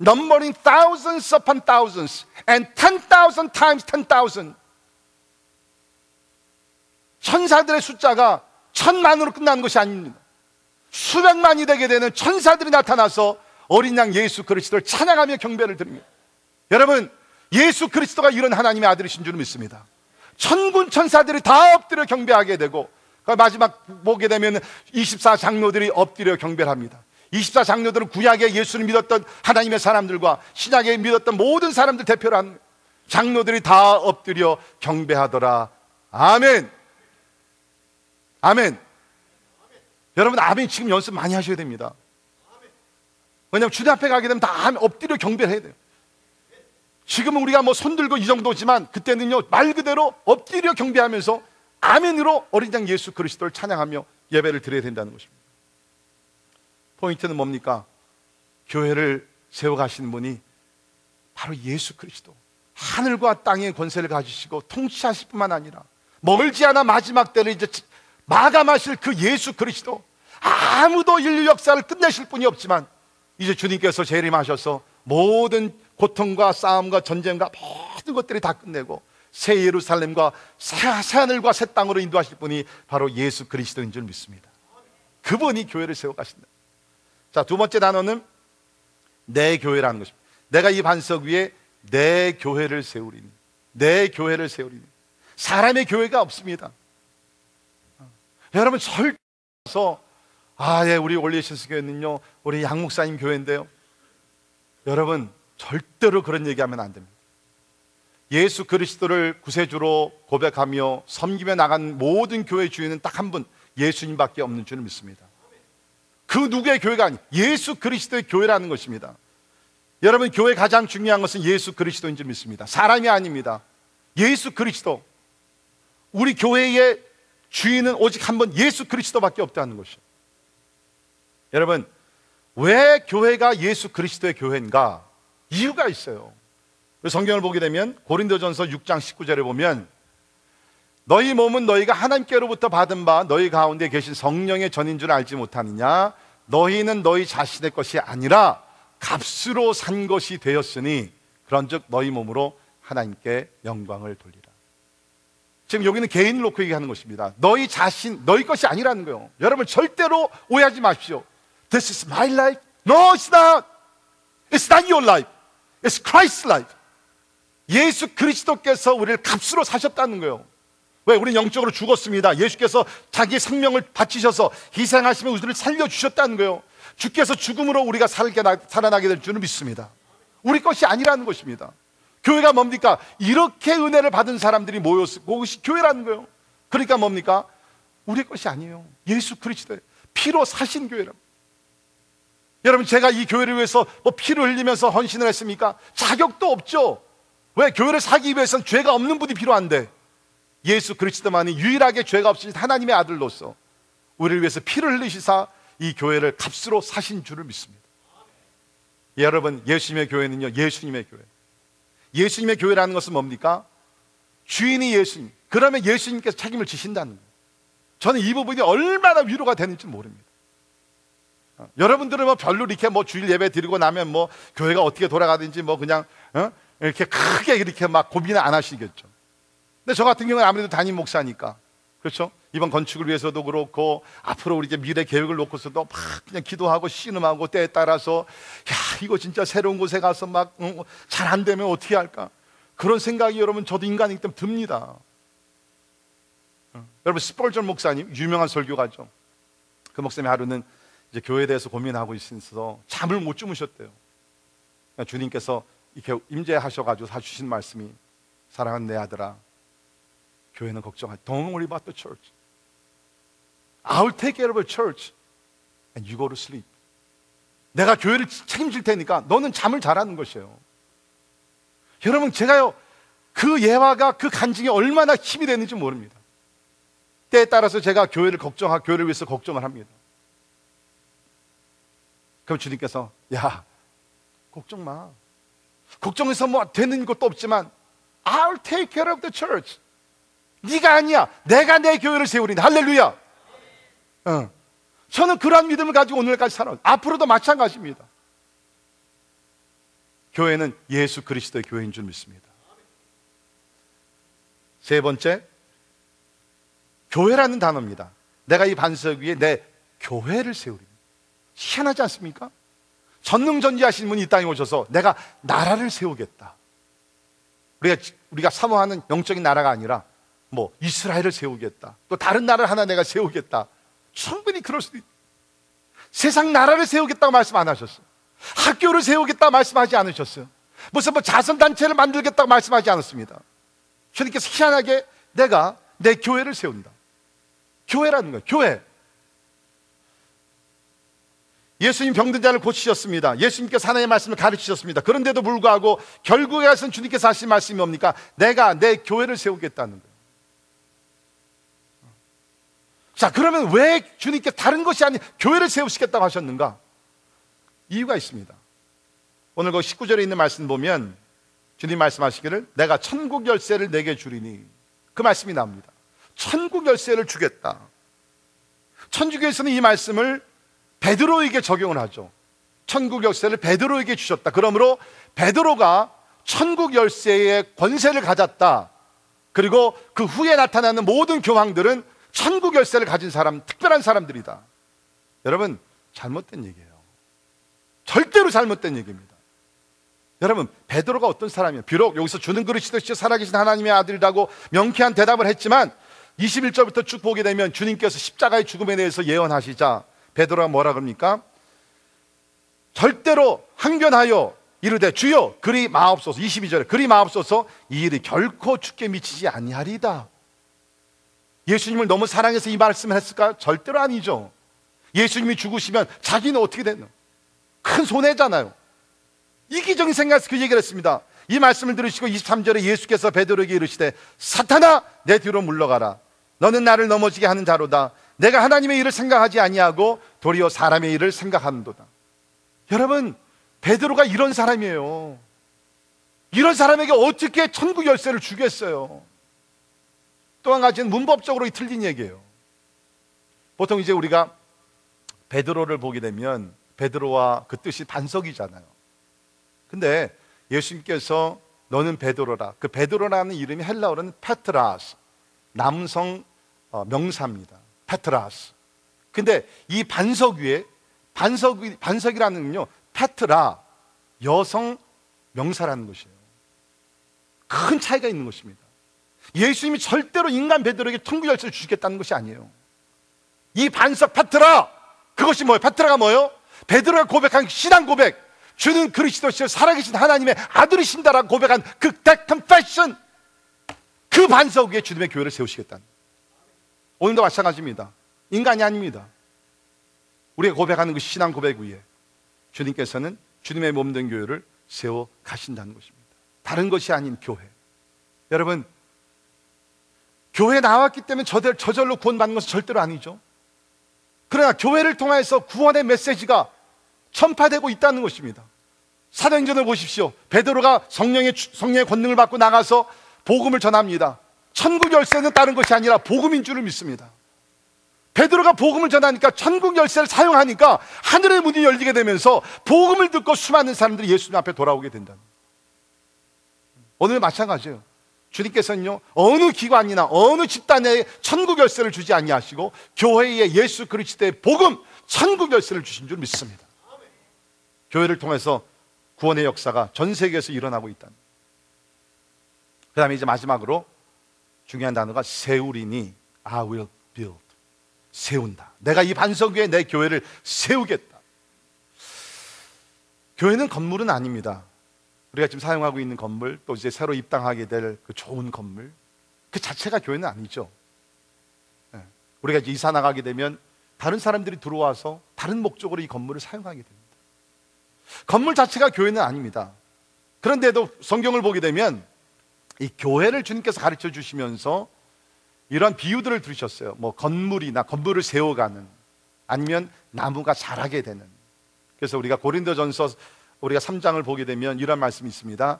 Numbering thousands upon thousands and 10,000 times 10,000. 천사들의 숫자가 천만으로 끝나는 것이 아닙니다. 수백만이 되게 되는 천사들이 나타나서 어린 양 예수 그리스도를 찬양하며 경배를 드립니다. 여러분, 예수 그리스도가 이런 하나님의 아들이신 줄 믿습니다. 천군 천사들이 다 엎드려 경배하게 되고, 마지막 보게 되면 24장로들이 엎드려 경배를 합니다. 24장로들은 구약에 예수를 믿었던 하나님의 사람들과 신약에 믿었던 모든 사람들 대표를 한 장로들이 다 엎드려 경배하더라. 아멘. 아멘. 여러분, 아멘 지금 연습 많이 하셔야 됩니다. 왜냐하면 주님 앞에 가게 되면 다 엎드려 경배를 해야 돼요. 지금은 우리가 뭐 손 들고 이 정도지만 그때는요, 말 그대로 엎드려 경배하면서 아멘으로 어린 양 예수 그리스도를 찬양하며 예배를 드려야 된다는 것입니다. 포인트는 뭡니까? 교회를 세워가시는 분이 바로 예수 그리스도, 하늘과 땅의 권세를 가지시고 통치하실 뿐만 아니라 멀지 않아 마지막 때를 이제 마감하실 그 예수 그리스도, 아무도 인류 역사를 끝내실 분이 없지만 이제 주님께서 재림하셔서 모든 고통과 싸움과 전쟁과 모든 것들이 다 끝내고 새 예루살렘과 새하늘과 새 땅으로 인도하실 분이 바로 예수 그리스도인 줄 믿습니다. 그분이 교회를 세워가신다. 자, 두 번째 단어는 내 교회라는 것입니다. 내가 이 반석 위에 내 교회를 세우리니, 내 교회를 세우리니. 사람의 교회가 없습니다. 여러분 설교에서 예, 우리 올리에신스 교회는요, 우리 양 목사님 교회인데요. 여러분 절대로 그런 얘기하면 안 됩니다. 예수 그리스도를 구세주로 고백하며 섬기며 나간 모든 교회 주인은 딱 한 분, 예수님밖에 없는 줄 믿습니다. 그 누구의 교회가 아니, 예수 그리스도의 교회라는 것입니다. 여러분 교회 가장 중요한 것은 예수 그리스도인 줄 믿습니다. 사람이 아닙니다. 예수 그리스도. 우리 교회의 주인은 오직 한 분, 예수 그리스도밖에 없다는 것이죠. 여러분 왜 교회가 예수 그리스도의 교회인가? 이유가 있어요. 성경을 보게 되면 고린도전서 6장 19절에 보면 너희 몸은 너희가 하나님께로부터 받은 바 너희 가운데 계신 성령의 전인 줄 알지 못하느냐? 너희는 너희 자신의 것이 아니라 값으로 산 것이 되었으니 그런즉 너희 몸으로 하나님께 영광을 돌리라. 지금 여기는 개인을 놓고 얘기하는 것입니다. 너희 자신, 너희 것이 아니라는 거예요. 여러분 절대로 오해하지 마십시오. This is my life. No, it's not. It's not your life. It's Christ's life. 예수 그리스도께서 우리를 값으로 사셨다는 거예요. 왜? 우리는 영적으로 죽었습니다. 예수께서 자기 생명을 바치셔서 희생하시며 우리를 살려주셨다는 거예요. 주께서 죽음으로 우리가 살아나게 될 줄은 믿습니다. 우리 것이 아니라는 것입니다. 교회가 뭡니까? 이렇게 은혜를 받은 사람들이 모여서 그것이 교회라는 거예요. 그러니까 뭡니까? 우리 것이 아니에요. 예수 그리스도의 피로 사신 교회라고. 여러분 제가 이 교회를 위해서 뭐 피를 흘리면서 헌신을 했습니까? 자격도 없죠. 왜? 교회를 사기 위해서는 죄가 없는 분이 필요한데 예수 그리스도만이 유일하게 죄가 없으신 하나님의 아들로서 우리를 위해서 피를 흘리시사 이 교회를 값으로 사신 줄을 믿습니다. 여러분 예수님의 교회는요, 예수님의 교회. 예수님의 교회라는 것은 뭡니까? 주인이 예수님. 그러면 예수님께서 책임을 지신다는 거예요. 저는 이 부분이 얼마나 위로가 되는지 모릅니다. 여러분들은 뭐 별로 이렇게 뭐 주일 예배 드리고 나면 뭐 교회가 어떻게 돌아가든지 뭐 그냥 이렇게 크게 이렇게 막 고민을 안 하시겠죠. 근데 저 같은 경우는 아무래도 담임 목사니까, 그렇죠? 이번 건축을 위해서도 그렇고 앞으로 우리 이제 미래 계획을 놓고서도 막 그냥 기도하고 신음하고 때에 따라서 야 이거 진짜 새로운 곳에 가서 막 잘 안 되면 어떻게 할까, 그런 생각이 여러분 저도 인간이기 때문에 듭니다. 여러분 스펄전 목사님 유명한 설교가죠. 그 목사님이 하루는 이제 교회에 대해서 고민하고 있어서 잠을 못 주무셨대요. 그러니까 주님께서 이렇게 임재하셔가지고 사주신 말씀이 사랑하는 내 아들아 교회는 걱정하지. Don't worry about the church. I'll take care of the church and you go to sleep. 내가 교회를 책임질 테니까 너는 잠을 잘하는 것이에요. 여러분 제가요 그 예화가 그 간증이 얼마나 힘이 되는지 모릅니다. 때에 따라서 제가 교회를 위해서 걱정을 합니다. 그럼 주님께서 야 걱정 마. 걱정해서 뭐 되는 것도 없지만 I'll take care of the church. 네가 아니야. 내가 내 교회를 세우리니. 할렐루야. 저는 그러한 믿음을 가지고 오늘까지 살아왔어요. 앞으로도 마찬가지입니다. 교회는 예수 그리스도의 교회인 줄 믿습니다. 세 번째, 교회라는 단어입니다. 내가 이 반석 위에 내 교회를 세우리니. 희한하지 않습니까? 전능전지하신 분이 이 땅에 오셔서 내가 나라를 세우겠다. 우리가 사모하는 영적인 나라가 아니라 뭐 이스라엘을 세우겠다, 또 다른 나라를 하나 내가 세우겠다, 충분히 그럴 수도 있다. 세상 나라를 세우겠다고 말씀 안 하셨어요. 학교를 세우겠다고 말씀하지 않으셨어요. 무슨 뭐 자선단체를 만들겠다고 말씀하지 않았습니다. 주님께서 희한하게 내가 내 교회를 세운다. 교회라는 거예요. 교회. 예수님 병든 자를 고치셨습니다. 예수님께서 하나님의 말씀을 가르치셨습니다. 그런데도 불구하고 결국에 가서는 주님께서 하신 말씀이 뭡니까? 내가 내 교회를 세우겠다는 거예요. 자, 그러면 왜 주님께서 다른 것이 아닌 교회를 세우시겠다고 하셨는가? 이유가 있습니다. 오늘 그 19절에 있는 말씀 보면 주님 말씀하시기를 내가 천국 열쇠를 내게 주리니, 그 말씀이 나옵니다. 천국 열쇠를 주겠다. 천주교에서는 이 말씀을 베드로에게 적용을 하죠. 천국 열쇠를 베드로에게 주셨다. 그러므로 베드로가 천국 열쇠의 권세를 가졌다. 그리고 그 후에 나타나는 모든 교황들은 천국 열쇠를 가진 사람, 특별한 사람들이다. 여러분, 잘못된 얘기예요. 절대로 잘못된 얘기입니다. 여러분, 베드로가 어떤 사람이에요? 비록 여기서 주는 그릇이듯이 살아계신 하나님의 아들이라고 명쾌한 대답을 했지만 21절부터 쭉 보게 되면 주님께서 십자가의 죽음에 대해서 예언하시자 베드로가 뭐라 그럽니까? 절대로 항변하여 이르되 주여 그리 마옵소서. 22절에 그리 마옵소서 이 일이 결코 주께 미치지 아니하리다. 예수님을 너무 사랑해서 이 말씀을 했을까요? 절대로 아니죠. 예수님이 죽으시면 자기는 어떻게 됐나? 큰 손해잖아요. 이기적인 생각에서 그 얘기를 했습니다. 이 말씀을 들으시고 23절에 예수께서 베드로에게 이르시되 사탄아 내 뒤로 물러가라. 너는 나를 넘어지게 하는 자로다. 내가 하나님의 일을 생각하지 아니하고 도리어 사람의 일을 생각하는도다. 여러분, 베드로가 이런 사람이에요. 이런 사람에게 어떻게 천국 열쇠를 주겠어요? 또 한 가지는 문법적으로 틀린 얘기예요. 보통 이제 우리가 베드로를 보게 되면 베드로와 그 뜻이 반석이잖아요. 근데 예수님께서 너는 베드로라. 그 베드로라는 이름이 헬라어로는 페트라스, 남성 명사입니다. 페트라스. 근데 이 반석 위에 반석이라는요, 페트라, 여성 명사라는 것이에요. 큰 차이가 있는 것입니다. 예수님이 절대로 인간 베드로에게 천국 열쇠를 주시겠다는 것이 아니에요. 이 반석 페트라, 그것이 뭐예요? 페트라가 뭐예요? 베드로가 고백한 신앙 고백, 주는 그리스도시여 살아계신 하나님의 아들이신다라고 고백한 그 confession, 그 반석 위에 주님의 교회를 세우시겠다는. 오늘도 마찬가지입니다. 인간이 아닙니다. 우리가 고백하는 그 신앙 고백 위에 주님께서는 주님의 몸된 교회를 세워 가신다는 것입니다. 다른 것이 아닌 교회. 여러분, 교회에 나왔기 때문에 저절로 구원받는 것은 절대로 아니죠. 그러나 교회를 통해서 구원의 메시지가 전파되고 있다는 것입니다. 사도행전을 보십시오. 베드로가 성령의 권능을 받고 나가서 복음을 전합니다. 천국 열쇠는 다른 것이 아니라 복음인 줄을 믿습니다. 베드로가 복음을 전하니까, 천국 열쇠를 사용하니까 하늘의 문이 열리게 되면서 복음을 듣고 수많은 사람들이 예수님 앞에 돌아오게 된다. 오늘 마찬가지예요. 주님께서는요, 어느 기관이나 어느 집단에 천국 열쇠를 주지 아니하시고 교회에 예수 그리스도의 복음, 천국 열쇠를 주신 줄 믿습니다. 교회를 통해서 구원의 역사가 전 세계에서 일어나고 있다. 그 다음에 이제 마지막으로 중요한 단어가 세우리니, I will build. 세운다. 내가 이 반석 위에 내 교회를 세우겠다. 교회는 건물은 아닙니다. 우리가 지금 사용하고 있는 건물, 또 이제 새로 입당하게 될 그 좋은 건물, 그 자체가 교회는 아니죠. 우리가 이제 이사 나가게 되면 다른 사람들이 들어와서 다른 목적으로 이 건물을 사용하게 됩니다. 건물 자체가 교회는 아닙니다. 그런데도 성경을 보게 되면 이 교회를 주님께서 가르쳐 주시면서 이런 비유들을 들으셨어요. 뭐 건물이나 건물을 세워가는, 아니면 나무가 자라게 되는. 그래서 우리가 고린도전서 우리가 3장을 보게 되면 이런 말씀이 있습니다.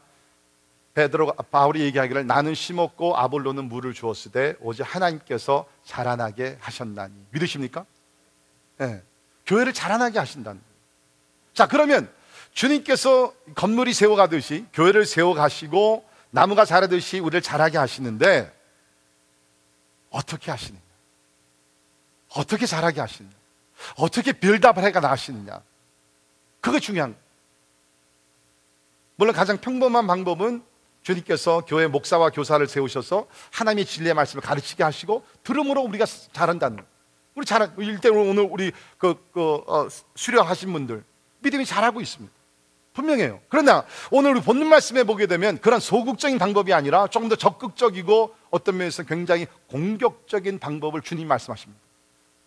바울이 얘기하기를 나는 심었고 아볼로는 물을 주었으되 오직 하나님께서 자라나게 하셨나니. 믿으십니까? 네. 교회를 자라나게 하신다는. 자, 그러면 주님께서 건물이 세워가듯이 교회를 세워가시고 나무가 자라듯이 우리를 자라게 하시는데 어떻게 하시느냐? 어떻게 자라게 하시느냐? 어떻게 빌드업을 해가 나가시느냐? 그게 중요한 거예요. 물론 가장 평범한 방법은 주님께서 교회 목사와 교사를 세우셔서 하나님의 진리의 말씀을 가르치게 하시고 들음으로 우리가 자란다는 거예요. 우리 일대로 오늘 우리 수료하신 분들 믿음이 잘하고 있습니다. 분명해요. 그러나 오늘 우리 본문 말씀에 보게 되면 그런 소극적인 방법이 아니라 조금 더 적극적이고 어떤 면에서 굉장히 공격적인 방법을 주님 말씀하십니다.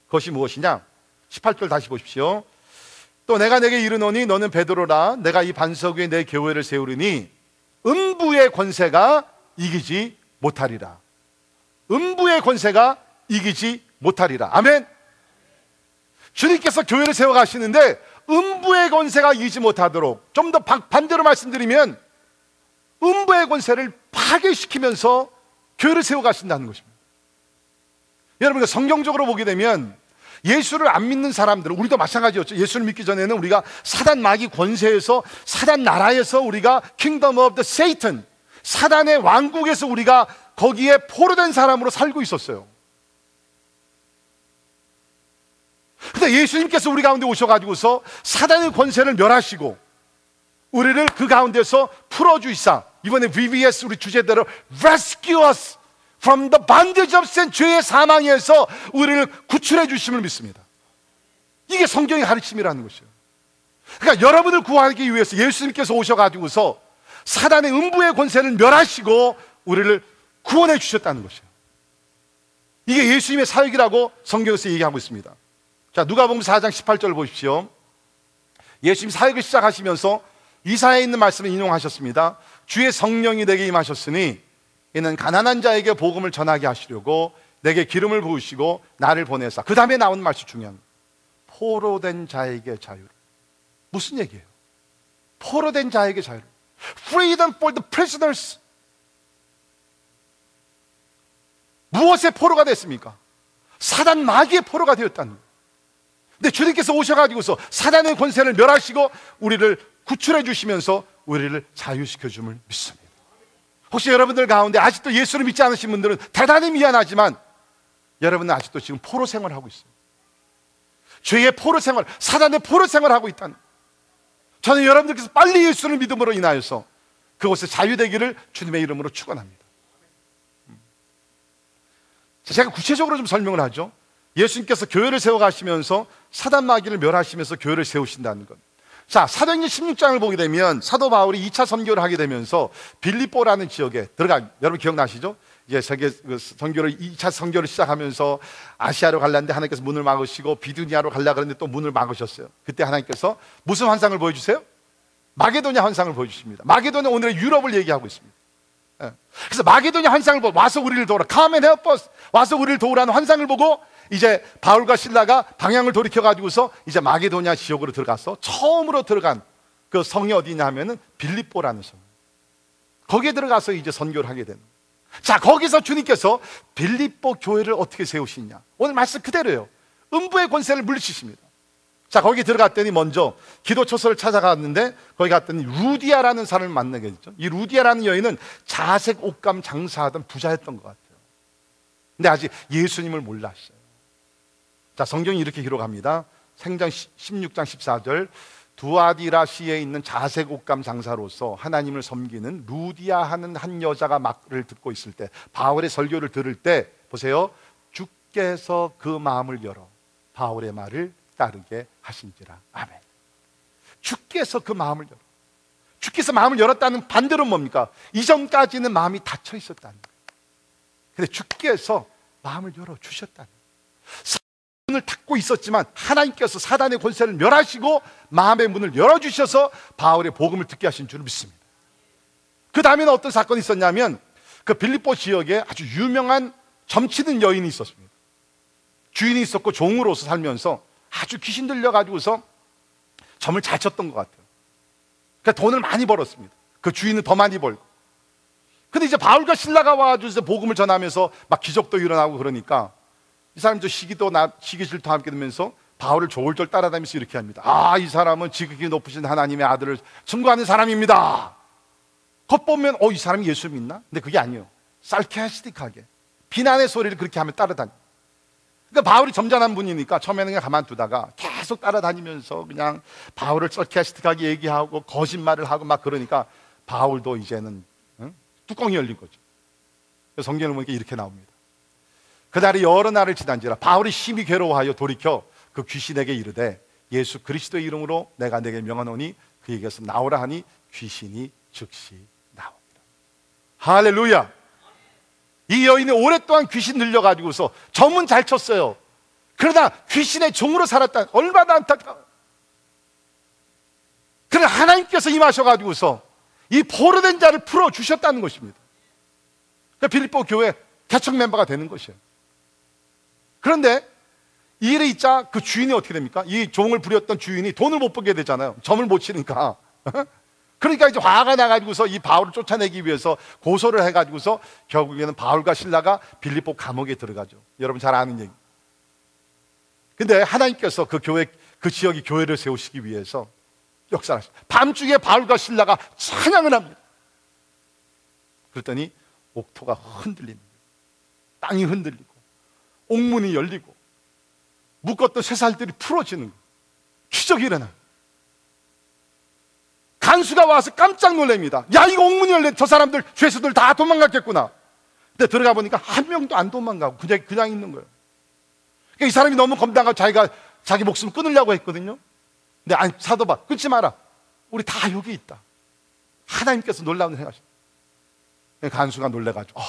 그것이 무엇이냐? 18절 다시 보십시오. 또 내가 내게 이르노니 너는 베드로라. 내가 이 반석 위에 내 교회를 세우리니 음부의 권세가 이기지 못하리라. 음부의 권세가 이기지 못하리라. 아멘. 주님께서 교회를 세워가시는데 음부의 권세가 이기지 못하도록, 좀 더 반대로 말씀드리면 음부의 권세를 파괴시키면서 교회를 세워가신다는 것입니다. 여러분, 성경적으로 보게 되면 예수를 안 믿는 사람들은, 우리도 마찬가지였죠. 예수를 믿기 전에는 우리가 사단 마귀 권세에서, 사단 나라에서, 우리가 Kingdom of the Satan, 사단의 왕국에서 우리가 거기에 포로된 사람으로 살고 있었어요. 그런데 예수님께서 우리 가운데 오셔가지고서 사단의 권세를 멸하시고 우리를 그 가운데서 풀어주이사, 이번에 VBS 우리 주제대로 Rescue us from the bondage of sin, 죄의 사망에서 우리를 구출해 주심을 믿습니다. 이게 성경의 가르침이라는 것이에요. 그러니까 여러분을 구하기 위해서 예수님께서 오셔가지고서 사단의 음부의 권세를 멸하시고 우리를 구원해 주셨다는 것이에요. 이게 예수님의 사역이라고 성경에서 얘기하고 있습니다. 자, 누가복음 4장 18절 보십시오. 예수님 사역을 시작하시면서 이사야에 있는 말씀을 인용하셨습니다. 주의 성령이 내게 임하셨으니 이는 가난한 자에게 복음을 전하게 하시려고 내게 기름을 부으시고 나를 보내사. 그 다음에 나온 말씀 중요합니다. 포로된 자에게 자유를. 무슨 얘기예요? 포로된 자에게 자유를. Freedom for the prisoners. 무엇의 포로가 됐습니까? 사단 마귀의 포로가 되었다는 거예요. 근데 주님께서 오셔가지고서 사단의 권세를 멸하시고 우리를 구출해 주시면서 우리를 자유시켜 줌을 믿습니다. 혹시 여러분들 가운데 아직도 예수를 믿지 않으신 분들은 대단히 미안하지만 여러분은 아직도 지금 포로 생활을 하고 있어요. 죄의 포로 생활, 사단의 포로 생활을 하고 있다는, 저는 여러분들께서 빨리 예수를 믿음으로 인하여서 그곳에 자유되기를 주님의 이름으로 축원합니다. 제가 구체적으로 좀 설명을 하죠. 예수님께서 교회를 세워가시면서 사단 마귀를 멸하시면서 교회를 세우신다는 것. 자, 사도행전 16장을 보게 되면 사도 바울이 2차 선교를 하게 되면서 빌립보라는 지역에 들어가, 여러분 기억나시죠? 이제 세계 선교를, 2차 선교를 시작하면서 아시아로 가려는데 하나님께서 문을 막으시고 비두니아로 가려고 했는데 또 문을 막으셨어요. 그때 하나님께서 무슨 환상을 보여주세요? 마게도냐 환상을 보여주십니다. 마게도냐, 오늘의 유럽을 얘기하고 있습니다. 그래서 마게도냐 환상을 보고 와서 우리를 도우라, Come and help us, 와서 우리를 도우라는 환상을 보고 이제 바울과 실라가 방향을 돌이켜가지고서 이제 마게도냐 지역으로 들어가서 처음으로 들어간 그 성이 어디냐 하면은 빌립보라는 성. 거기에 들어가서 이제 선교를 하게 되는. 자, 거기서 주님께서 빌립보 교회를 어떻게 세우시냐. 오늘 말씀 그대로예요. 음부의 권세를 물리치십니다. 자, 거기 들어갔더니 먼저 기도처소를 찾아갔는데 거기 갔더니 루디아라는 사람을 만나게 됐죠. 이 루디아라는 여인은 자색 옷감 장사하던 부자였던 것 같아요. 근데 아직 예수님을 몰랐어요. 자, 성경이 이렇게 기록합니다. 생전 16장 14절, 두아디라시에 있는 자색 옷감 장사로서 하나님을 섬기는 루디아 하는 한 여자가 말을 듣고 있을 때, 바울의 설교를 들을 때 보세요. 주께서 그 마음을 열어 바울의 말을 따르게 하신지라. 아멘. 주께서 그 마음을 열어. 주께서 마음을 열었다는 반대로는 뭡니까? 이전까지는 마음이 닫혀 있었다는 거예요. 근데 주께서 마음을 열어 주셨다는 거예요. 문을 닫고 있었지만 하나님께서 사단의 권세를 멸하시고 마음의 문을 열어주셔서 바울의 복음을 듣게 하신 줄 믿습니다. 그 다음에는 어떤 사건이 있었냐면 그 빌립보 지역에 아주 유명한 점치는 여인이 있었습니다. 주인이 있었고 종으로서 살면서 아주 귀신 들려가지고서 점을 잘 쳤던 것 같아요. 그러니까 돈을 많이 벌었습니다. 그 주인은 더 많이 벌고. 근데 이제 바울과 실라가 와가지고 복음을 전하면서 막 기적도 일어나고 그러니까 이 사람도 시기 질투와 함께 되면서 바울을 조울조울 따라다니면서 이렇게 합니다. 아, 이 사람은 지극히 높으신 하나님의 아들을 증거하는 사람입니다. 겉보면 이 사람이 예수 믿나? 근데 그게 아니에요. 살캐스틱하게 비난의 소리를 그렇게 하면 따라다니. 그러니까 바울이 점잖은 분이니까 처음에는 그냥 가만두다가 계속 따라다니면서 그냥 바울을 살캐스틱하게 얘기하고 거짓말을 하고 막 그러니까 바울도 이제는 뚜껑이 열린 거죠. 성경을 보니까 이렇게 나옵니다. 그날이 여러 날을 지난지라 바울이 심히 괴로워하여 돌이켜 그 귀신에게 이르되 예수 그리스도의 이름으로 내가 네게 명하노니 그에게서 나오라 하니 귀신이 즉시 나옵니다. 할렐루야. 이 여인이 오랫동안 귀신 들려가지고서 점은 잘 쳤어요. 그러나 귀신의 종으로 살았다. 얼마나 안타까워. 그러나 하나님께서 임하셔가지고서 이 포로된 자를 풀어주셨다는 것입니다. 그러니까 빌립보 교회 개척 멤버가 되는 것이에요. 그런데 이 일이 있자 그 주인이 어떻게 됩니까? 이 종을 부렸던 주인이 돈을 못 벌게 되잖아요. 점을 못 치니까. 그러니까 이제 화가 나가지고서 이 바울을 쫓아내기 위해서 고소를 해가지고서 결국에는 바울과 실라가 빌립보 감옥에 들어가죠. 여러분 잘 아는 얘기. 근데 하나님께서 그 교회, 그 지역이 교회를 세우시기 위해서 역사하십니다. 밤중에 바울과 실라가 찬양을 합니다. 그랬더니 옥토가 흔들립니다. 땅이 흔들리고 옥문이 열리고 묶었던 쇠살들이 풀어지는 거예요. 기적이 일어나요. 간수가 와서 깜짝 놀랍니다. 야, 이거 옥문이 열린, 저 사람들 죄수들 다 도망갔겠구나. 근데 들어가 보니까 한 명도 안 도망가고 그냥 있는 거예요. 그러니까 이 사람이 너무 겁나가지고 자기 목숨 끊으려고 했거든요. 근데 아니, 사도바, 끊지 마라. 우리 다 여기 있다. 하나님께서 놀라운 생각하십니다. 간수가 놀래가지고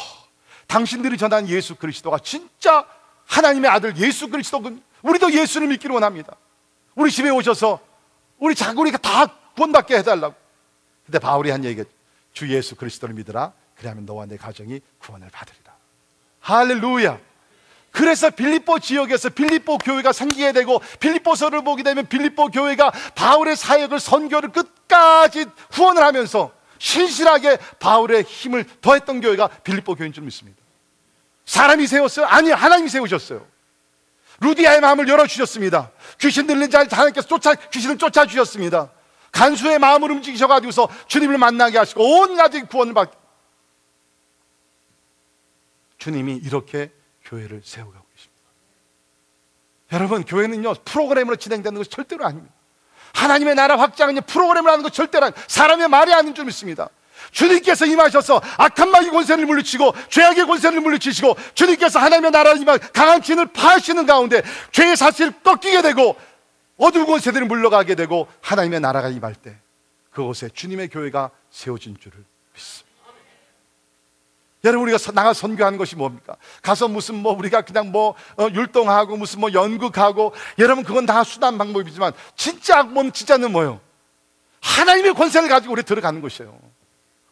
당신들이 전한 예수 그리스도가 진짜 하나님의 아들 예수 그리스도군. 우리도 예수를 믿기를 원합니다. 우리 집에 오셔서 우리가 다 구원받게 해달라고. 근데 바울이 한 얘기가, 주 예수 그리스도를 믿으라. 그리하면 너와 내 가정이 구원을 받으리라. 할렐루야. 그래서 빌립보 지역에서 빌립보 교회가 생기게 되고, 빌립보서를 보게 되면 빌립보 교회가 바울의 사역을, 선교를 끝까지 후원을 하면서 신실하게 바울의 힘을 더했던 교회가 빌립보 교회인 줄 믿습니다. 사람이 세웠어요? 아니요, 하나님이 세우셨어요. 루디아의 마음을 열어주셨습니다. 귀신 들린 자 하나님께서 귀신을 쫓아주셨습니다. 간수의 마음을 움직이셔가지고서 주님을 만나게 하시고 온 가족이 구원을 받게. 주님이 이렇게 교회를 세워가고 계십니다. 여러분, 교회는요 프로그램으로 진행되는 것이 절대로 아닙니다. 하나님의 나라 확장은 프로그램을 하는 것 절대로 아닙니다. 사람의 말이 아닌 줄 믿습니다. 주님께서 임하셔서 악한 마귀 권세를 물리치고 죄악의 권세를 물리치시고, 주님께서 하나님의 나라를 임하 강한 진을 파하시는 가운데 죄의 사슬이 꺾이게 되고 어두운 권세들이 물러가게 되고 하나님의 나라가 임할 때 그곳에 주님의 교회가 세워진 줄을 믿습니다. 여러분, 우리가 나가 선교하는 것이 뭡니까? 가서 무슨 우리가 그냥 율동하고 무슨 연극하고, 여러분 그건 다 수단 방법이지만 진짜 악몽 진짜는 뭐예요? 하나님의 권세를 가지고 우리 들어가는 것이에요.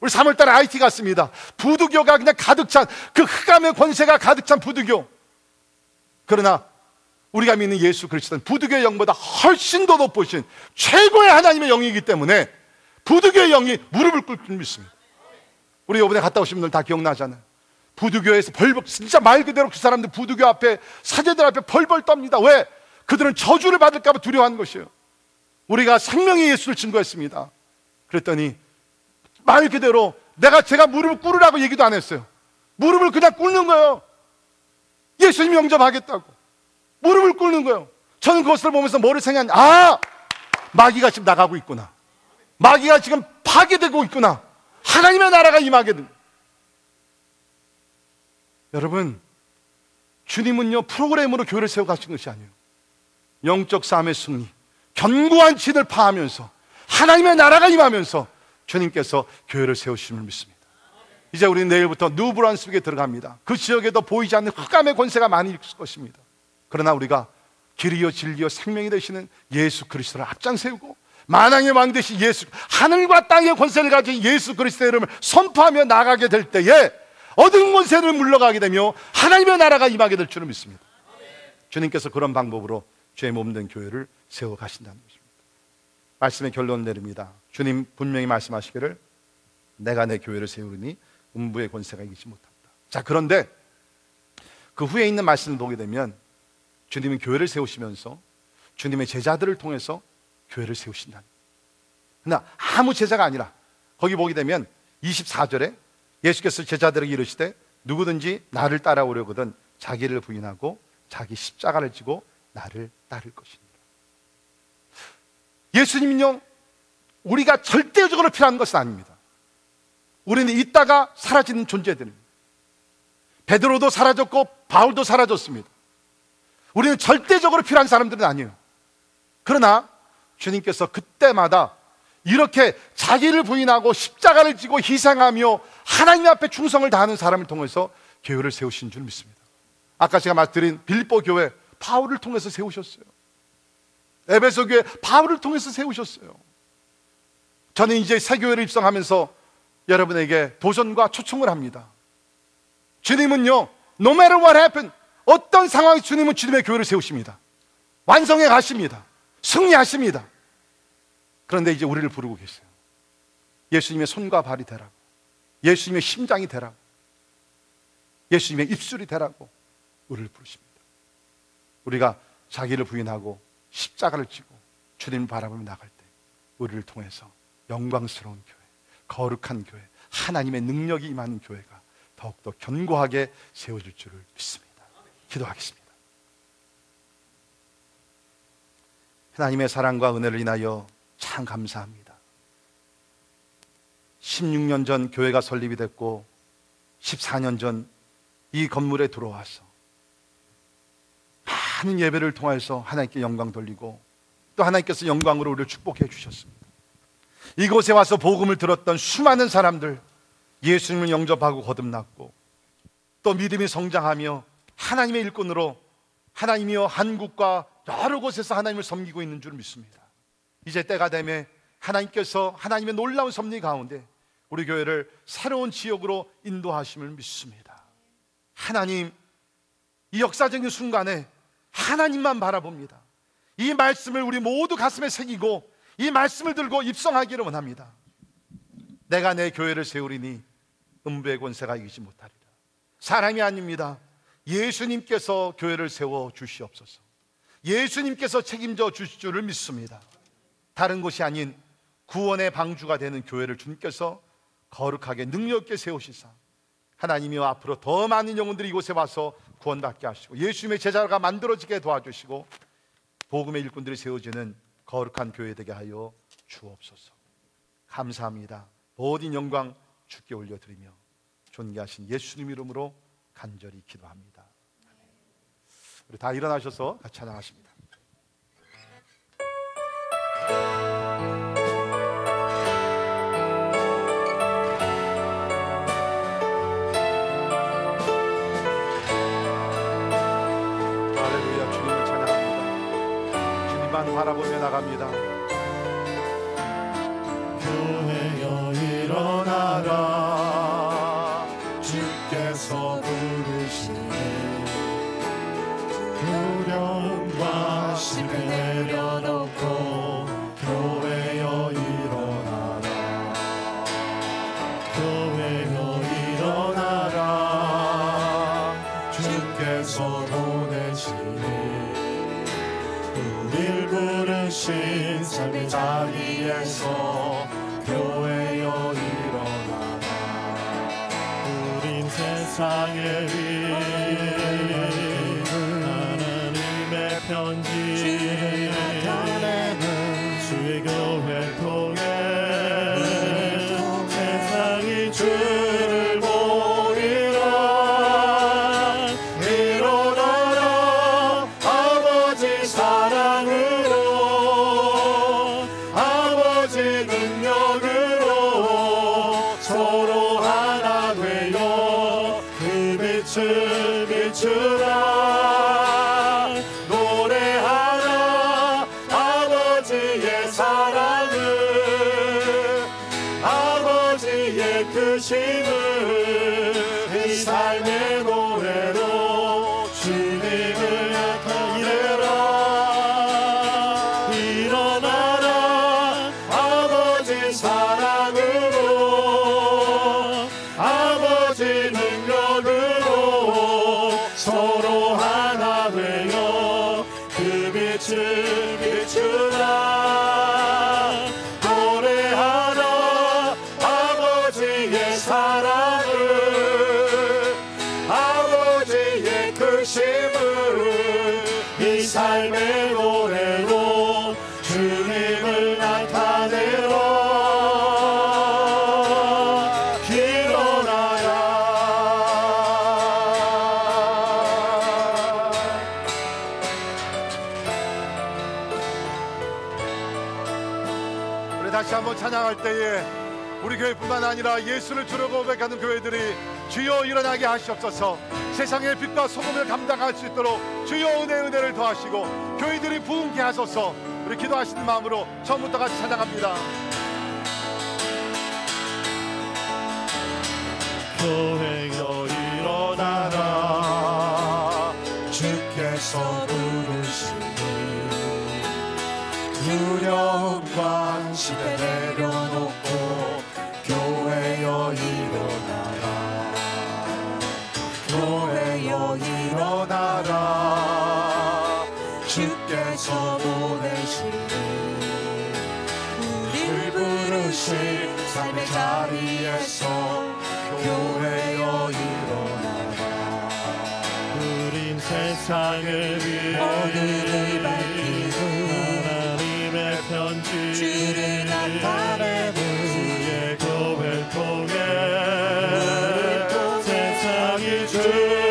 우리 3월달에 아이티 갔습니다. 부두교가 그냥 가득 찬, 그 흑암의 권세가 가득 찬 부두교. 그러나 우리가 믿는 예수 그리스도는 부두교의 영보다 훨씬 더 높으신 최고의 하나님의 영이기 때문에 부두교의 영이 무릎을 꿇을 줄 믿습니다. 우리 이번에 갔다 오신 분들 다 기억나잖아요. 부두교에서 진짜 말 그대로 그 사람들 부두교 앞에, 사제들 앞에 벌벌 떱니다. 왜? 그들은 저주를 받을까 봐 두려워한 것이에요. 우리가 생명의 예수를 증거했습니다. 그랬더니 말 그대로 제가 무릎을 꿇으라고 얘기도 안 했어요. 무릎을 그냥 꿇는 거예요. 예수님 영접하겠다고 무릎을 꿇는 거예요. 저는 그것을 보면서 뭐를 생각하냐, 마귀가 지금 나가고 있구나, 마귀가 지금 파괴되고 있구나, 하나님의 나라가 임하게 됩니다. 여러분, 주님은요 프로그램으로 교회를 세워가신 것이 아니에요. 영적 싸움의 승리, 견고한 진을 파하면서 하나님의 나라가 임하면서 주님께서 교회를 세우심을 믿습니다. 이제 우리는 내일부터 뉴브란스윅에 들어갑니다. 그 지역에도 보이지 않는 흑암의 권세가 많이 있을 것입니다. 그러나 우리가 길이요 진리요 생명이 되시는 예수 그리스도를 앞장 세우고, 만왕의 왕 되신 예수, 하늘과 땅의 권세를 가진 예수 그리스도의 이름을 선포하며 나가게 될 때에 어두운 권세를 물러가게 되며 하나님의 나라가 임하게 될 줄을 믿습니다. 주님께서 그런 방법으로 죄의 몸된 교회를 세워가신다는 것입니다. 말씀의 결론을 내립니다. 주님 분명히 말씀하시기를, 내가 내 교회를 세우리니 음부의 권세가 이기지 못한다. 자, 그런데 그 후에 있는 말씀을 보게 되면 주님은 교회를 세우시면서 주님의 제자들을 통해서 교회를 세우신다. 그러나 아무 제자가 아니라, 거기 보게 되면 24절에 예수께서 제자들에게 이르시되, 누구든지 나를 따라오려거든 자기를 부인하고 자기 십자가를 지고 나를 따를 것이니라. 예수님은요 우리가 절대적으로 필요한 것은 아닙니다. 우리는 있다가 사라지는 존재들입니다. 베드로도 사라졌고 바울도 사라졌습니다. 우리는 절대적으로 필요한 사람들은 아니에요. 그러나 주님께서 그때마다 이렇게 자기를 부인하고 십자가를 지고 희생하며 하나님 앞에 충성을 다하는 사람을 통해서 교회를 세우신 줄 믿습니다. 아까 제가 말씀드린 빌립보 교회 바울을 통해서 세우셨어요. 에베소 교회 바울을 통해서 세우셨어요. 저는 이제 새 교회를 입성하면서 여러분에게 도전과 초청을 합니다. 주님은요 no matter what happen, 어떤 상황에 주님은 주님의 교회를 세우십니다. 완성해 가십니다. 승리하십니다. 그런데 이제 우리를 부르고 계세요. 예수님의 손과 발이 되라고, 예수님의 심장이 되라고, 예수님의 입술이 되라고 우리를 부르십니다. 우리가 자기를 부인하고 십자가를 지고 주님을 바라보며 나갈 때 우리를 통해서 영광스러운 교회, 거룩한 교회, 하나님의 능력이 임하는 교회가 더욱더 견고하게 세워질 줄을 믿습니다. 기도하겠습니다. 하나님의 사랑과 은혜를 인하여 참 감사합니다. 16년 전 교회가 설립이 됐고 14년 전 이 건물에 들어와서 많은 예배를 통해서 하나님께 영광 돌리고 또 하나님께서 영광으로 우리를 축복해 주셨습니다. 이곳에 와서 복음을 들었던 수많은 사람들 예수님을 영접하고 거듭났고 또 믿음이 성장하며 하나님의 일꾼으로 하나님이여 한국과 여러 곳에서 하나님을 섬기고 있는 줄 믿습니다. 이제 때가 되매 하나님께서 하나님의 놀라운 섭리 가운데 우리 교회를 새로운 지역으로 인도하심을 믿습니다. 하나님, 이 역사적인 순간에 하나님만 바라봅니다. 이 말씀을 우리 모두 가슴에 새기고 이 말씀을 들고 입성하기를 원합니다. 내가 내 교회를 세우리니 음부의 권세가 이기지 못하리라. 사람이 아닙니다. 예수님께서 교회를 세워 주시옵소서. 예수님께서 책임져 주실 줄을 믿습니다. 다른 곳이 아닌 구원의 방주가 되는 교회를 주님께서 거룩하게 능력 있게 세우시사 하나님이여 앞으로 더 많은 영혼들이 이곳에 와서 구원받게 하시고 예수님의 제자가 만들어지게 도와주시고 복음의 일꾼들이 세워지는 거룩한 교회 되게 하여 주옵소서. 감사합니다. 모든 영광 주께 올려드리며 존귀하신 예수님 이름으로 간절히 기도합니다. 우리 다 일어나셔서 같이 찬양하십니다. 할렐루야. 주님을 찬양합니다. 주님만 바라보며 나갑니다. 교회여 일어나라. 주께서 부르시네. 두려움과 심을 내려놓고 교회여 일어나라. 교회여 일어나라. 주께서 보내시니 우릴 부르신 삶의 자리에서 교회여 일어나라. 우린 세상의 빛 편지 나타내는 주의 교회를 통해 세상이 주를 보리라. 일어나라 아버지 사랑으로 아버지 능력으로 서로 하나 되어 그 빛을 비추라. 이 삶의 노래로 주님을 나타내라. 일어나라 아버지 사랑으로 아버지 능력으로 서로 하나 되어 그 빛을 비추라. 이 삶의 노래로 주님을 나타내라. 일어나라. 우리 다시 한번 찬양할 때에 우리 교회뿐만 아니라 예수를 주로 고백하는 교회들이 주여 일어나게 하시옵소서. 세상의 빛과 소금을 감당할 수 있도록 주여 은혜를 더하시고 교회들이 부흥케 하소서. 우리 기도하시는 마음으로 처음부터 같이 찬양합니다. 교회여 일어나라. 주께서 부르시니 두려운 관심에 내려놓고 교회여 일어나라. 교회여 일어나라. 주 우릴 부르실 삶의 자리에서 교회여 일어나라. 우린 세상을 위해 오늘을 밝히고 하나님의 편지 주를 나타내고 주의 교회를 통해 세상이 주를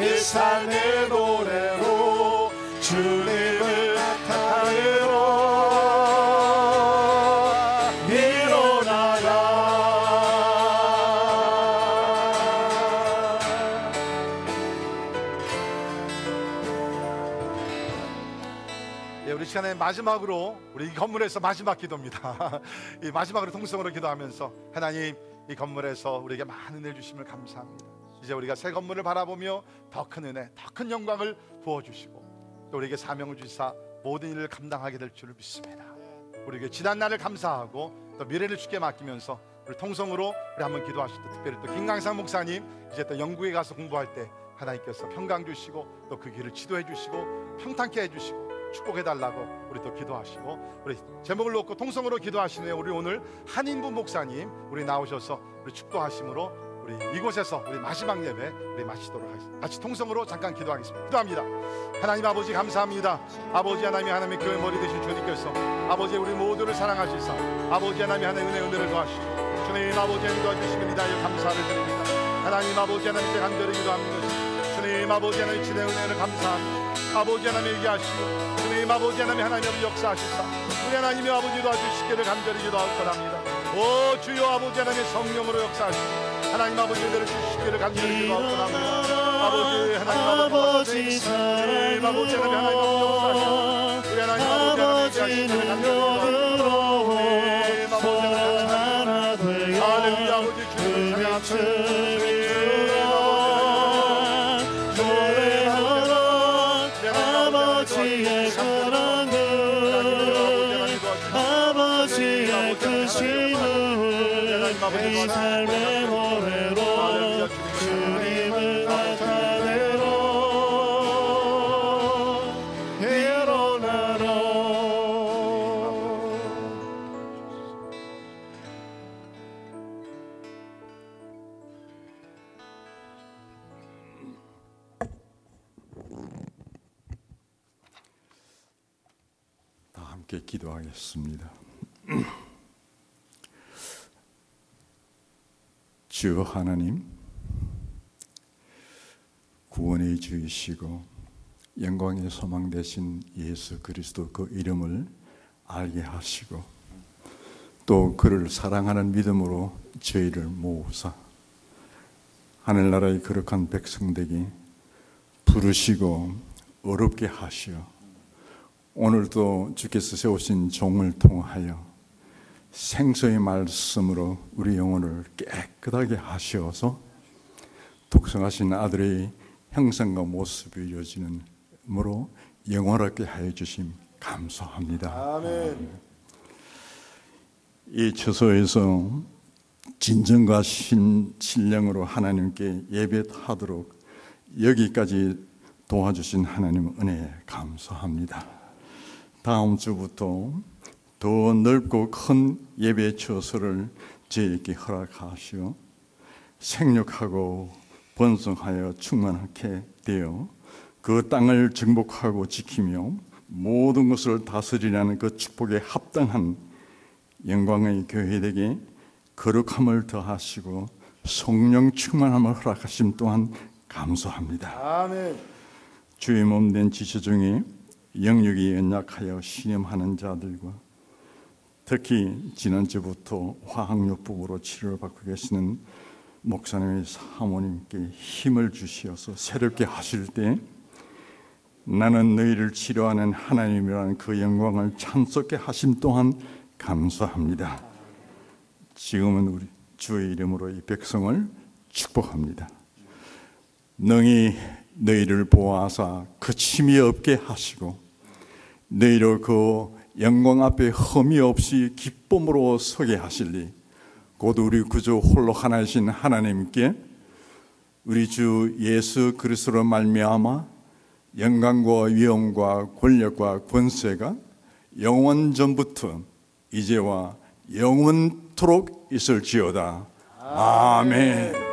이 삶의 노래로 주님을 나타내라. 일어나라. 예, 우리 시간에 마지막으로 우리 이 건물에서 마지막 기도입니다. 이 마지막으로 통성으로 기도하면서 하나님, 이 건물에서 우리에게 많은 은혜 주심을 감사합니다. 이제 우리가 새 건물을 바라보며 더 큰 은혜, 더 큰 영광을 부어주시고 또 우리에게 사명을 주사 모든 일을 감당하게 될 줄을 믿습니다. 우리에게 지난 날을 감사하고 또 미래를 주께 맡기면서 우리 통성으로 우리 한번 기도하실 때, 특별히 또 김강상 목사님 이제 또 영국에 가서 공부할 때 하나님께서 평강 주시고 또 그 길을 지도해 주시고 평탄케 해주시고 축복해달라고 우리 또 기도하시고, 우리 제목을 놓고 통성으로 기도하시네요. 우리 오늘 한인부 목사님 우리 나오셔서 우리 축도하심으로 우리 이곳에서 우리 마지막 예배 우리 마치도록 하겠습니다. 같이 통성으로 잠깐 기도하겠습니다. 기도합니다. 하나님 아버지 감사합니다. 아버지 하나님, 하나님의 교회 머리 되신 주님께서 아버지 우리 모두를 사랑하시사 아버지 하나님 하나님의 은혜를 더하시고 주님 아버지 하나님 도와주시기를 위하여 감사를 드립니다. 하나님 아버지 하나님께 간절히 기도합니다. 주님 아버지 하나님 지대 은혜를 감사합니다. 아버지 하나님 얘기하시고 주님 아버지 하나님 하나님의 역사하시사 우리 하나님의 아버지 도와주시기를 간절히 기도할 거랍니다. 오 주여 아버지 하나님 성령으로 역사하시고 하나님 아버지 은혜를 주시기를 간절히 기도합니다. 아버지 하나님 아버지 사랑으로 주님 아버지 하나님 하나님 우리 하나님 아버지 하나님 아버지 하나님 아버지 하나 되어 할렐루야. 아버지 주님 찬양 이 삶의 노래로 주님을 나타내로 일어나로. 다 함께 기도하겠습니다. 주 하나님, 구원의 주이시고 영광의 소망 되신 예수 그리스도 그 이름을 알게 하시고 또 그를 사랑하는 믿음으로 저희를 모으사 하늘나라의 거룩한 백성되기 부르시고 어렵게 하시어 오늘도 주께서 세우신 종을 통하여 생수의 말씀으로 우리 영혼을 깨끗하게 하시어서 독생하신 아들의 형상과 모습이 이어지는 으로 영원하게 하여 주심 감사합니다. 아멘. 이 처소에서 진정과 신령으로 하나님께 예배하도록 여기까지 도와주신 하나님 은혜에 감사합니다. 다음 주부터 더 넓고 큰 예배 처소를 저에게 허락하시어 생육하고 번성하여 충만하게 되어 그 땅을 정복하고 지키며 모든 것을 다스리라는 그 축복에 합당한 영광의 교회에게 거룩함을 더하시고 성령 충만함을 허락하심 또한 감사합니다. 아멘. 주의 몸 된 지체 중에 영육이 연약하여 신음하는 자들과 특히 지난주부터 화학요법으로 치료를 받고 계시는 목사님의 사모님께 힘을 주시어서 새롭게 하실 때 나는 너희를 치료하는 하나님이라는 그 영광을 찬송케 하심 또한 감사합니다. 지금은 우리 주의 이름으로 이 백성을 축복합니다. 능히 너희를 보아하사 그침이 없게 하시고 너희로 그 영광 앞에 흠이 없이 기쁨으로 서게 하실리 곧 우리 구주 홀로 하나이신 하나님께 우리 주 예수 그리스도로 말미암아 영광과 위엄과 권력과 권세가 영원 전부터 이제와 영원토록 있을지어다. 아멘.